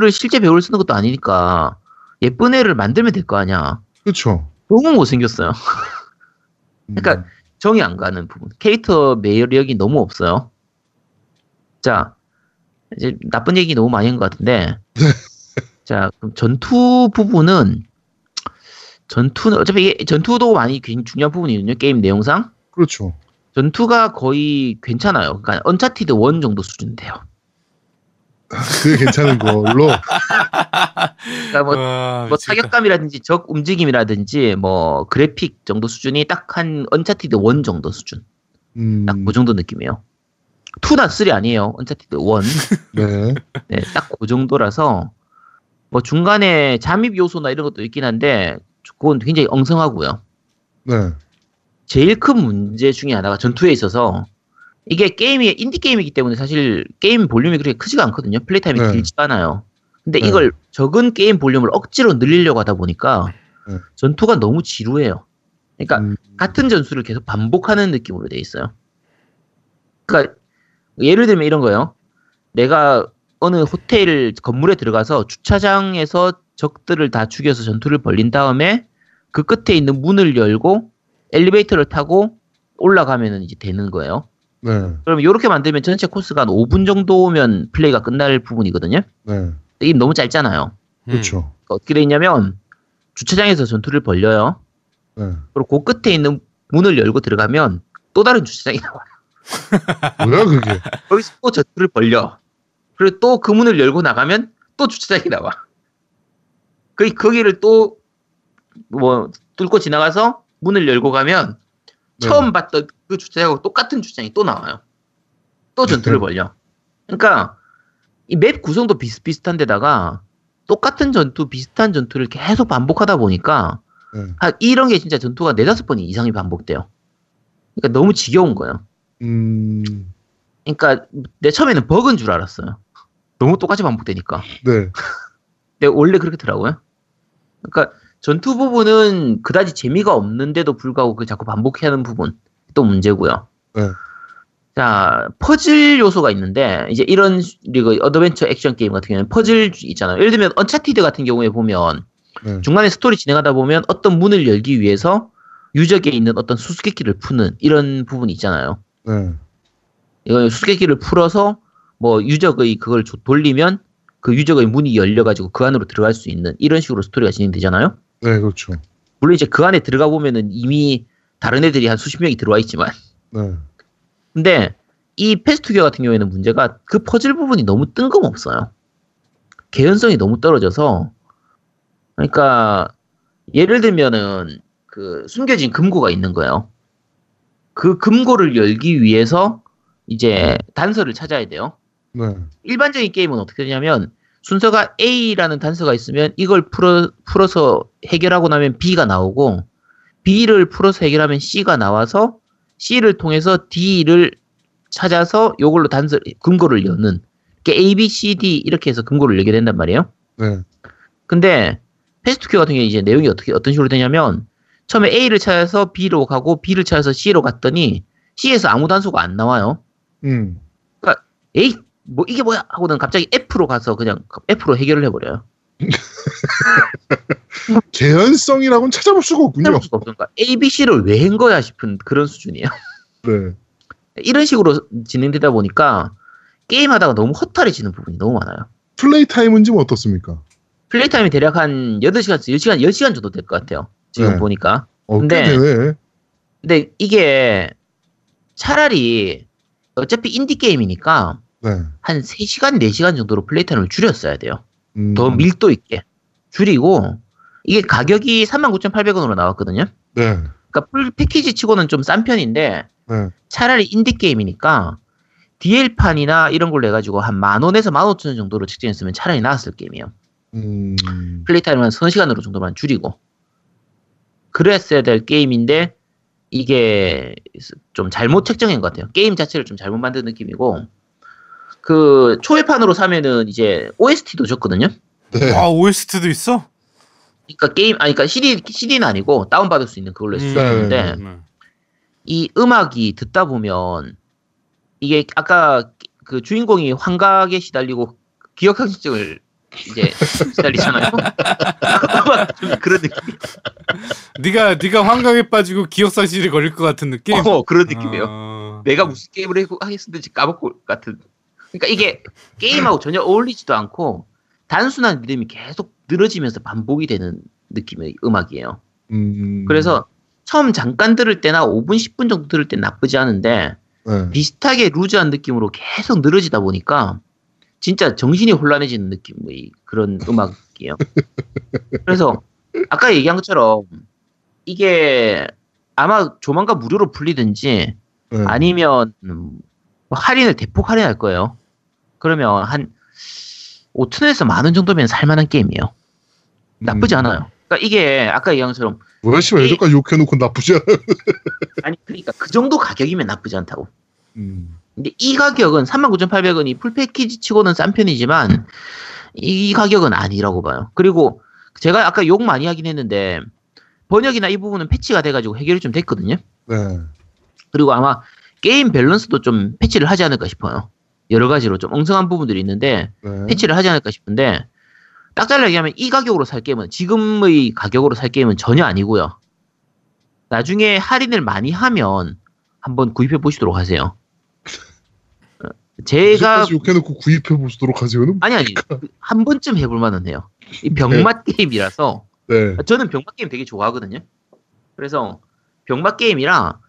실제 배우를 쓰는 것도 아니니까 예쁜 애를 만들면 될 거 아니야. 그렇죠. 너무 못생겼어요. 그러니까 정이 안 가는 부분. 캐릭터 매력이 너무 없어요. 자, 이제 나쁜 얘기 너무 많이 한 것 같은데. 자, 그럼 전투 부분은 어차피 이게 전투도 많이 중요한 부분이거든요. 게임 내용상. 그렇죠. 전투가 거의 괜찮아요. 그러니까 언차티드 1 정도 수준 돼요. 그게 괜찮은 걸로. 그러니까 뭐 타격감이라든지 적 움직임이라든지 뭐 그래픽 정도 수준이 딱 한 언차티드 1 정도 수준. 딱 그 정도 느낌이에요. 2나 3 아니에요. 언차티드 1. 네. 네, 딱 그 정도라서 뭐 중간에 잠입 요소나 이런 것도 있긴 한데 그건 굉장히 엉성하고요. 네. 제일 큰 문제 중에 하나가 전투에 있어서 이게 게임이 인디게임이기 때문에 사실 게임 볼륨이 그렇게 크지가 않거든요. 플레이 타임이 네. 길지 않아요. 근데 네. 이걸 적은 게임 볼륨을 억지로 늘리려고 하다 보니까 네. 전투가 너무 지루해요. 그러니까 같은 전술을 계속 반복하는 느낌으로 돼 있어요. 그러니까 예를 들면 이런 거예요. 내가 어느 호텔 건물에 들어가서 주차장에서 적들을 다 죽여서 전투를 벌린 다음에 그 끝에 있는 문을 열고 엘리베이터를 타고 올라가면 이제 되는 거예요. 네. 그럼 이렇게 만들면 전체 코스가 한 5분 정도면 플레이가 끝날 부분이거든요. 네. 이게 너무 짧잖아요. 그렇죠. 어떻게 돼 있냐면 주차장에서 전투를 벌려요. 네. 그리고 그 끝에 있는 문을 열고 들어가면 또 다른 주차장이 나와요. 뭐야 그게? 거기서 또 전투를 벌려. 그리고 또 그 문을 열고 나가면 또 주차장이 나와. 거기를 또 뭐 뚫고 지나가서 문을 열고 가면 처음 네. 봤던 그 주차장하고 똑같은 주차장이 또 나와요. 또 전투를 벌려. 그러니까 이 맵 구성도 비슷비슷한데다가 똑같은 전투, 비슷한 전투를 계속 반복하다 보니까 이런 게 진짜 전투가 4-5번 이상이 반복돼요. 그러니까 너무 지겨운 거예요. 그러니까 내 처음에는 버그인 줄 알았어요. 너무 똑같이 반복되니까. 네. 근데 원래 그렇더라고요. 그러니까 전투 부분은 그다지 재미가 없는데도 불구하고 그 자꾸 반복하는 부분 또 문제고요. 네. 자 퍼즐 요소가 있는데 이제 이런 어드벤처 액션 게임 같은 경우는 퍼즐 있잖아요. 예를 들면 언차티드 같은 경우에 보면 중간에 스토리 진행하다 보면 어떤 문을 열기 위해서 유적에 있는 어떤 수수께끼를 푸는 이런 부분이 있잖아요. 네. 이거 수수께끼를 풀어서 뭐 유적의 그걸 돌리면 그 유적의 문이 열려가지고 그 안으로 들어갈 수 있는 이런 식으로 스토리가 진행되잖아요. 네, 그렇죠. 물론 이제 그 안에 들어가 보면은 이미 다른 애들이 한 수십 명이 들어와 있지만. 네. 근데 이 패스트 큐어 같은 경우에는 문제가 그 퍼즐 부분이 너무 뜬금없어요. 개연성이 너무 떨어져서. 그러니까 예를 들면은 그 숨겨진 금고가 있는 거예요. 그 금고를 열기 위해서 이제 단서를 찾아야 돼요. 네. 일반적인 게임은 어떻게 되냐면 순서가 A라는 단서가 있으면 이걸 풀어서 해결하고 나면 B가 나오고 B를 풀어서 해결하면 C가 나와서 C를 통해서 D를 찾아서 요걸로 금고를 여는 그러니까 A, B, C, D 이렇게 해서 금고를 열게 된단 말이에요. 네. 근데 패스트 큐어 같은 경우에 이제 내용이 어떤 식으로 되냐면 처음에 A를 찾아서 B로 가고 B를 찾아서 C로 갔더니 C에서 아무 단서가 안 나와요. 그러니까 에이 뭐 이게 뭐야 하고는 갑자기 F로 가서 그냥 F로 해결을 해버려요. 개연성이라고는 찾아볼 수가 없군요. 찾아볼 수가 없으니까 A, B, C를 왜 한 거야 싶은 그런 수준이에요. 네. 이런 식으로 진행되다 보니까 게임하다가 너무 허탈해지는 부분이 너무 많아요. 플레이 타임은 지금 어떻습니까? 플레이 타임이 대략 한 10시간 정도 될 것 같아요. 지금 네. 보니까. 근데 이게 차라리 어차피 인디게임이니까 네. 한 3시간, 4시간 정도로 플레이 타임을 줄였어야 돼요. 더 밀도 있게. 줄이고 이게 가격이 39,800원으로 나왔거든요. 네. 그러니까 풀 패키지 치고는 좀 싼 편인데 네. 차라리 인디게임이니까 DL판이나 이런 걸로 해가지고 한 10,000원에서 15,000원 정도로 책정했으면 차라리 나았을 게임이에요. 플레이 타임은 한 3시간으로 정도만 줄이고 그랬어야 될 게임인데 이게 좀 잘못 책정인 것 같아요. 게임 자체를 좀 잘못 만든 느낌이고 그 초회판으로 사면은 이제 OST도 줬거든요. 네. 아 OST도 있어? 그러니까 CD는 아니고 다운받을 수 있는 그걸로 했었는데 이 음악이 듣다 보면 이게 아까 그 주인공이 환각에 시달리고 기억상실증을 이제 시달리잖아요. 그런 느낌. 네가 환각에 빠지고 기억상실이 걸릴 것 같은 느낌. 그런 느낌이에요. 내가 무슨 게임을 하겠는지 까먹고 올 것 같은. 그러니까 이게 게임하고 전혀 어울리지도 않고 단순한 리듬이 계속 늘어지면서 반복이 되는 느낌의 음악이에요. 그래서 처음 잠깐 들을 때나 5분, 10분 정도 들을 때 나쁘지 않은데 비슷하게 루즈한 느낌으로 계속 늘어지다 보니까. 진짜 정신이 혼란해지는 느낌의 그런 음악이에요. 그래서 아까 얘기한 것처럼 이게 아마 조만간 무료로 풀리든지 아니면 할인을 대폭 할인할 거예요. 그러면 한 5,000원에서 10,000원 정도면 살만한 게임이에요. 나쁘지 않아요. 그러니까 이게 아까 얘기한 것처럼 왜 씨발 여태까지 욕해놓고 나쁘지 않아요. 아니 그러니까 그 정도 가격이면 나쁘지 않다고. 근데 이 가격은 39,800원이 풀패키지 치고는 싼 편이지만 이 가격은 아니라고 봐요. 그리고 제가 아까 욕 많이 하긴 했는데 번역이나 이 부분은 패치가 돼가지고 해결이 좀 됐거든요. 네. 그리고 아마 게임 밸런스도 좀 패치를 하지 않을까 싶어요. 여러 가지로 좀 엉성한 부분들이 있는데 네. 패치를 하지 않을까 싶은데 딱 잘라 얘기하면 이 가격으로 살 게임은 지금의 가격으로 살 게임은 전혀 아니고요. 나중에 할인을 많이 하면 한번 구입해 보시도록 하세요. 제가 욕해놓고 구입해보도록 하세요. 아니 한 번쯤 해볼만은 해요. 이 병맛 네. 게임이라서 네. 저는 병맛 게임 되게 좋아하거든요. 그래서 병맛 게임이라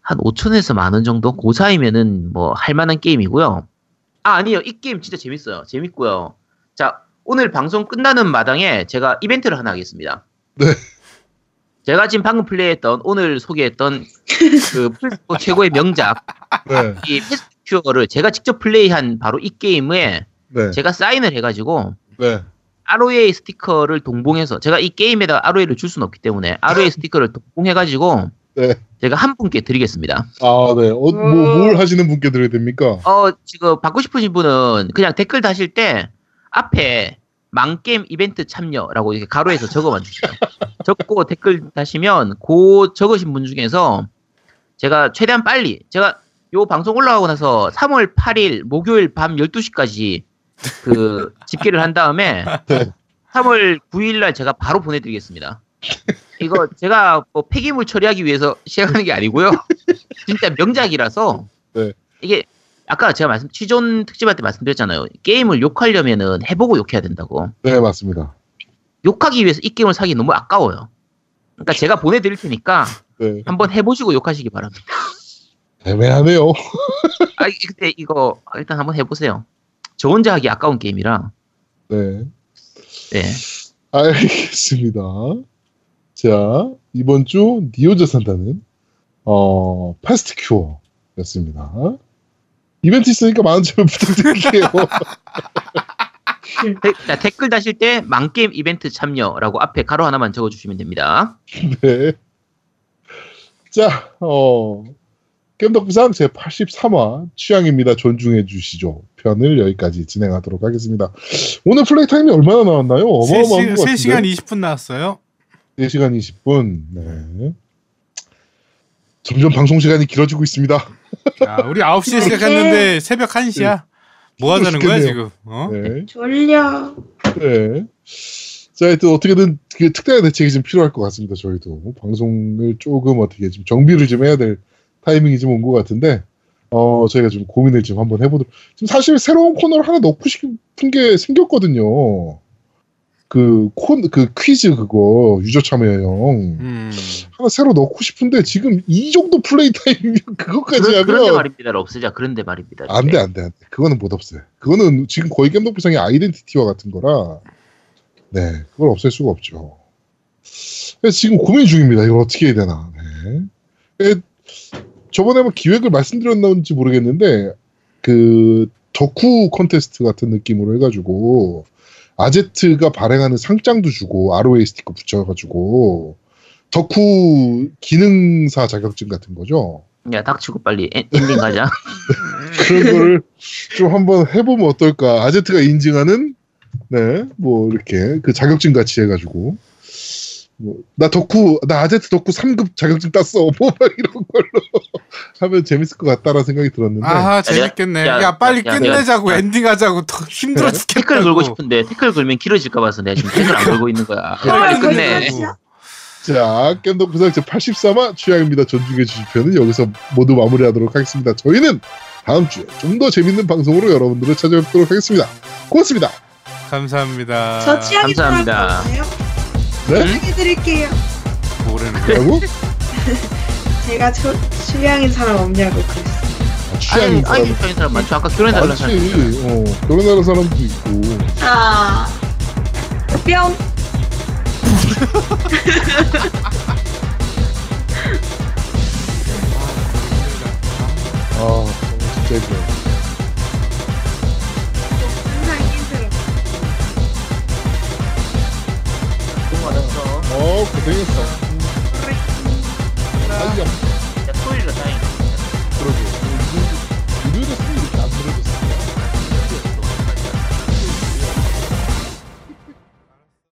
한 5,000원에서 10,000원 정도 그 사이면은 뭐 할만한 게임이고요. 아니요 이 게임 진짜 재밌어요. 재밌고요. 자 오늘 방송 끝나는 마당에 제가 이벤트를 하나 하겠습니다. 네. 제가 지금 방금 플레이했던 오늘 소개했던 그 최고의 명작 네. 이 패스트 큐어를 제가 직접 플레이한 바로 이 게임에 네. 제가 사인을 해가지고 네. ROA 스티커를 동봉해서 제가 이 게임에다가 ROA를 줄 수는 없기 때문에 ROA 스티커를 동봉해가지고 네. 제가 한 분께 드리겠습니다. 아, 네. 뭘 하시는 분께 드려야 됩니까? 지금 받고 싶으신 분은 그냥 댓글 다실 때 앞에 망게임 이벤트 참여라고 이렇게 가로에서 적어만 주세요. 적고 댓글 다시면 그 적으신 분 중에서 제가 최대한 빨리 제가 요 방송 올라가고 나서 3월 8일 목요일 밤 12시까지 그 집계를 한 다음에 네. 3월 9일날 제가 바로 보내드리겠습니다. 이거 제가 뭐 폐기물 처리하기 위해서 시작하는 게 아니고요. 진짜 명작이라서 네. 이게 아까 제가 취존 특집할 때 말씀드렸잖아요. 게임을 욕하려면은 해보고 욕해야 된다고. 네 맞습니다. 욕하기 위해서 이 게임을 사기 너무 아까워요. 그러니까 제가 보내드릴 테니까 네. 한번 해보시고 욕하시기 바랍니다. 애매하네요. 아 근데 이거 일단 한번 해보세요. 저 혼자 하기 아까운 게임이라. 네. 네. 알겠습니다. 자 이번 주 니오즈 산다는 패스트 큐어였습니다. 이벤트 있으니까 많은 참여 부탁드릴게요. 자, 댓글 다실 때 만게임 이벤트 참여라고 앞에 가로 하나만 적어주시면 됩니다. 네. 자, 겜덕비상 제83화 취향입니다. 존중해 주시죠. 편을 여기까지 진행하도록 하겠습니다. 오늘 플레이 타임이 얼마나 나왔나요? 어마어마한 것 같은데. 3시간 20분 나왔어요. 4시간 20분. 네. 점점 방송 시간이 길어지고 있습니다. 야, 우리 9시에 시작했는데 새벽 1시야. 네. 뭐 하자는 거야 지금? 어? 네. 졸려. 네. 자, 하여튼 어떻게든 특단의 대책이 좀 필요할 것 같습니다. 저희도 방송을 조금 어떻게 좀 정비를 좀 해야 될 타이밍이 좀 온 것 같은데, 저희가 좀 고민을 좀 한번 해보도록. 지금 사실 새로운 코너를 하나 넣고 싶은 게 생겼거든요. 그 퀴즈 그거 유저 참여형 하나 새로 넣고 싶은데 지금 이 정도 플레이 타임 그것까지 하면 그런데 말입니다를 없애자. 그런데 말입니다. 안 돼. 그거는 못 없애. 그거는 지금 거의 겜덕비상의 아이덴티티와 같은 거라 네 그걸 없앨 수가 없죠. 그래서 지금 고민 중입니다. 이걸 어떻게 해야 되나. 네. 저번에 뭐 기획을 말씀드렸는지 모르겠는데 그 덕후 콘테스트 같은 느낌으로 해가지고 아제트가 발행하는 상장도 주고 ROA 스티커 붙여가지고 덕후 기능사 자격증 같은 거죠. 야 닥치고 빨리 엔딩 가자. 그런 거를 좀 한번 해보면 어떨까. 아제트가 인증하는 네 뭐 이렇게 그 자격증 같이 해가지고 뭐 나 아제트 덕후 3급 자격증 땄어 뭐 이런 걸로 하면 재밌을 것 같다라는 생각이 들었는데. 아 재밌겠네. 야 빨리 끝내자고 엔딩하자고 더 힘들어 죽겠다고. 태클 걸고 싶은데 태클 걸면 길어질까 봐서 내가 지금 태클 안 걸고 있는 거야. 끝내. 자 겜덕비상 제83화 취향입니다. 존중해 주실 편은 여기서 모두 마무리하도록 하겠습니다. 저희는 다음 주에 좀 더 재밌는 방송으로 여러분들을 찾아뵙도록 하겠습니다. 고맙습니다. 감사합니다. 저 취향이 감사합니다. 네? 해드릴게요. 뭐라는 거라고? 제가 취향인 사람 없냐고 그랬어. 아, 취향인 사람 많죠. 아까 결혼해달라는 사람 결혼해달라는 사람도 있고. 아 뿅. 아 진짜 그래. 고생했어. 그래.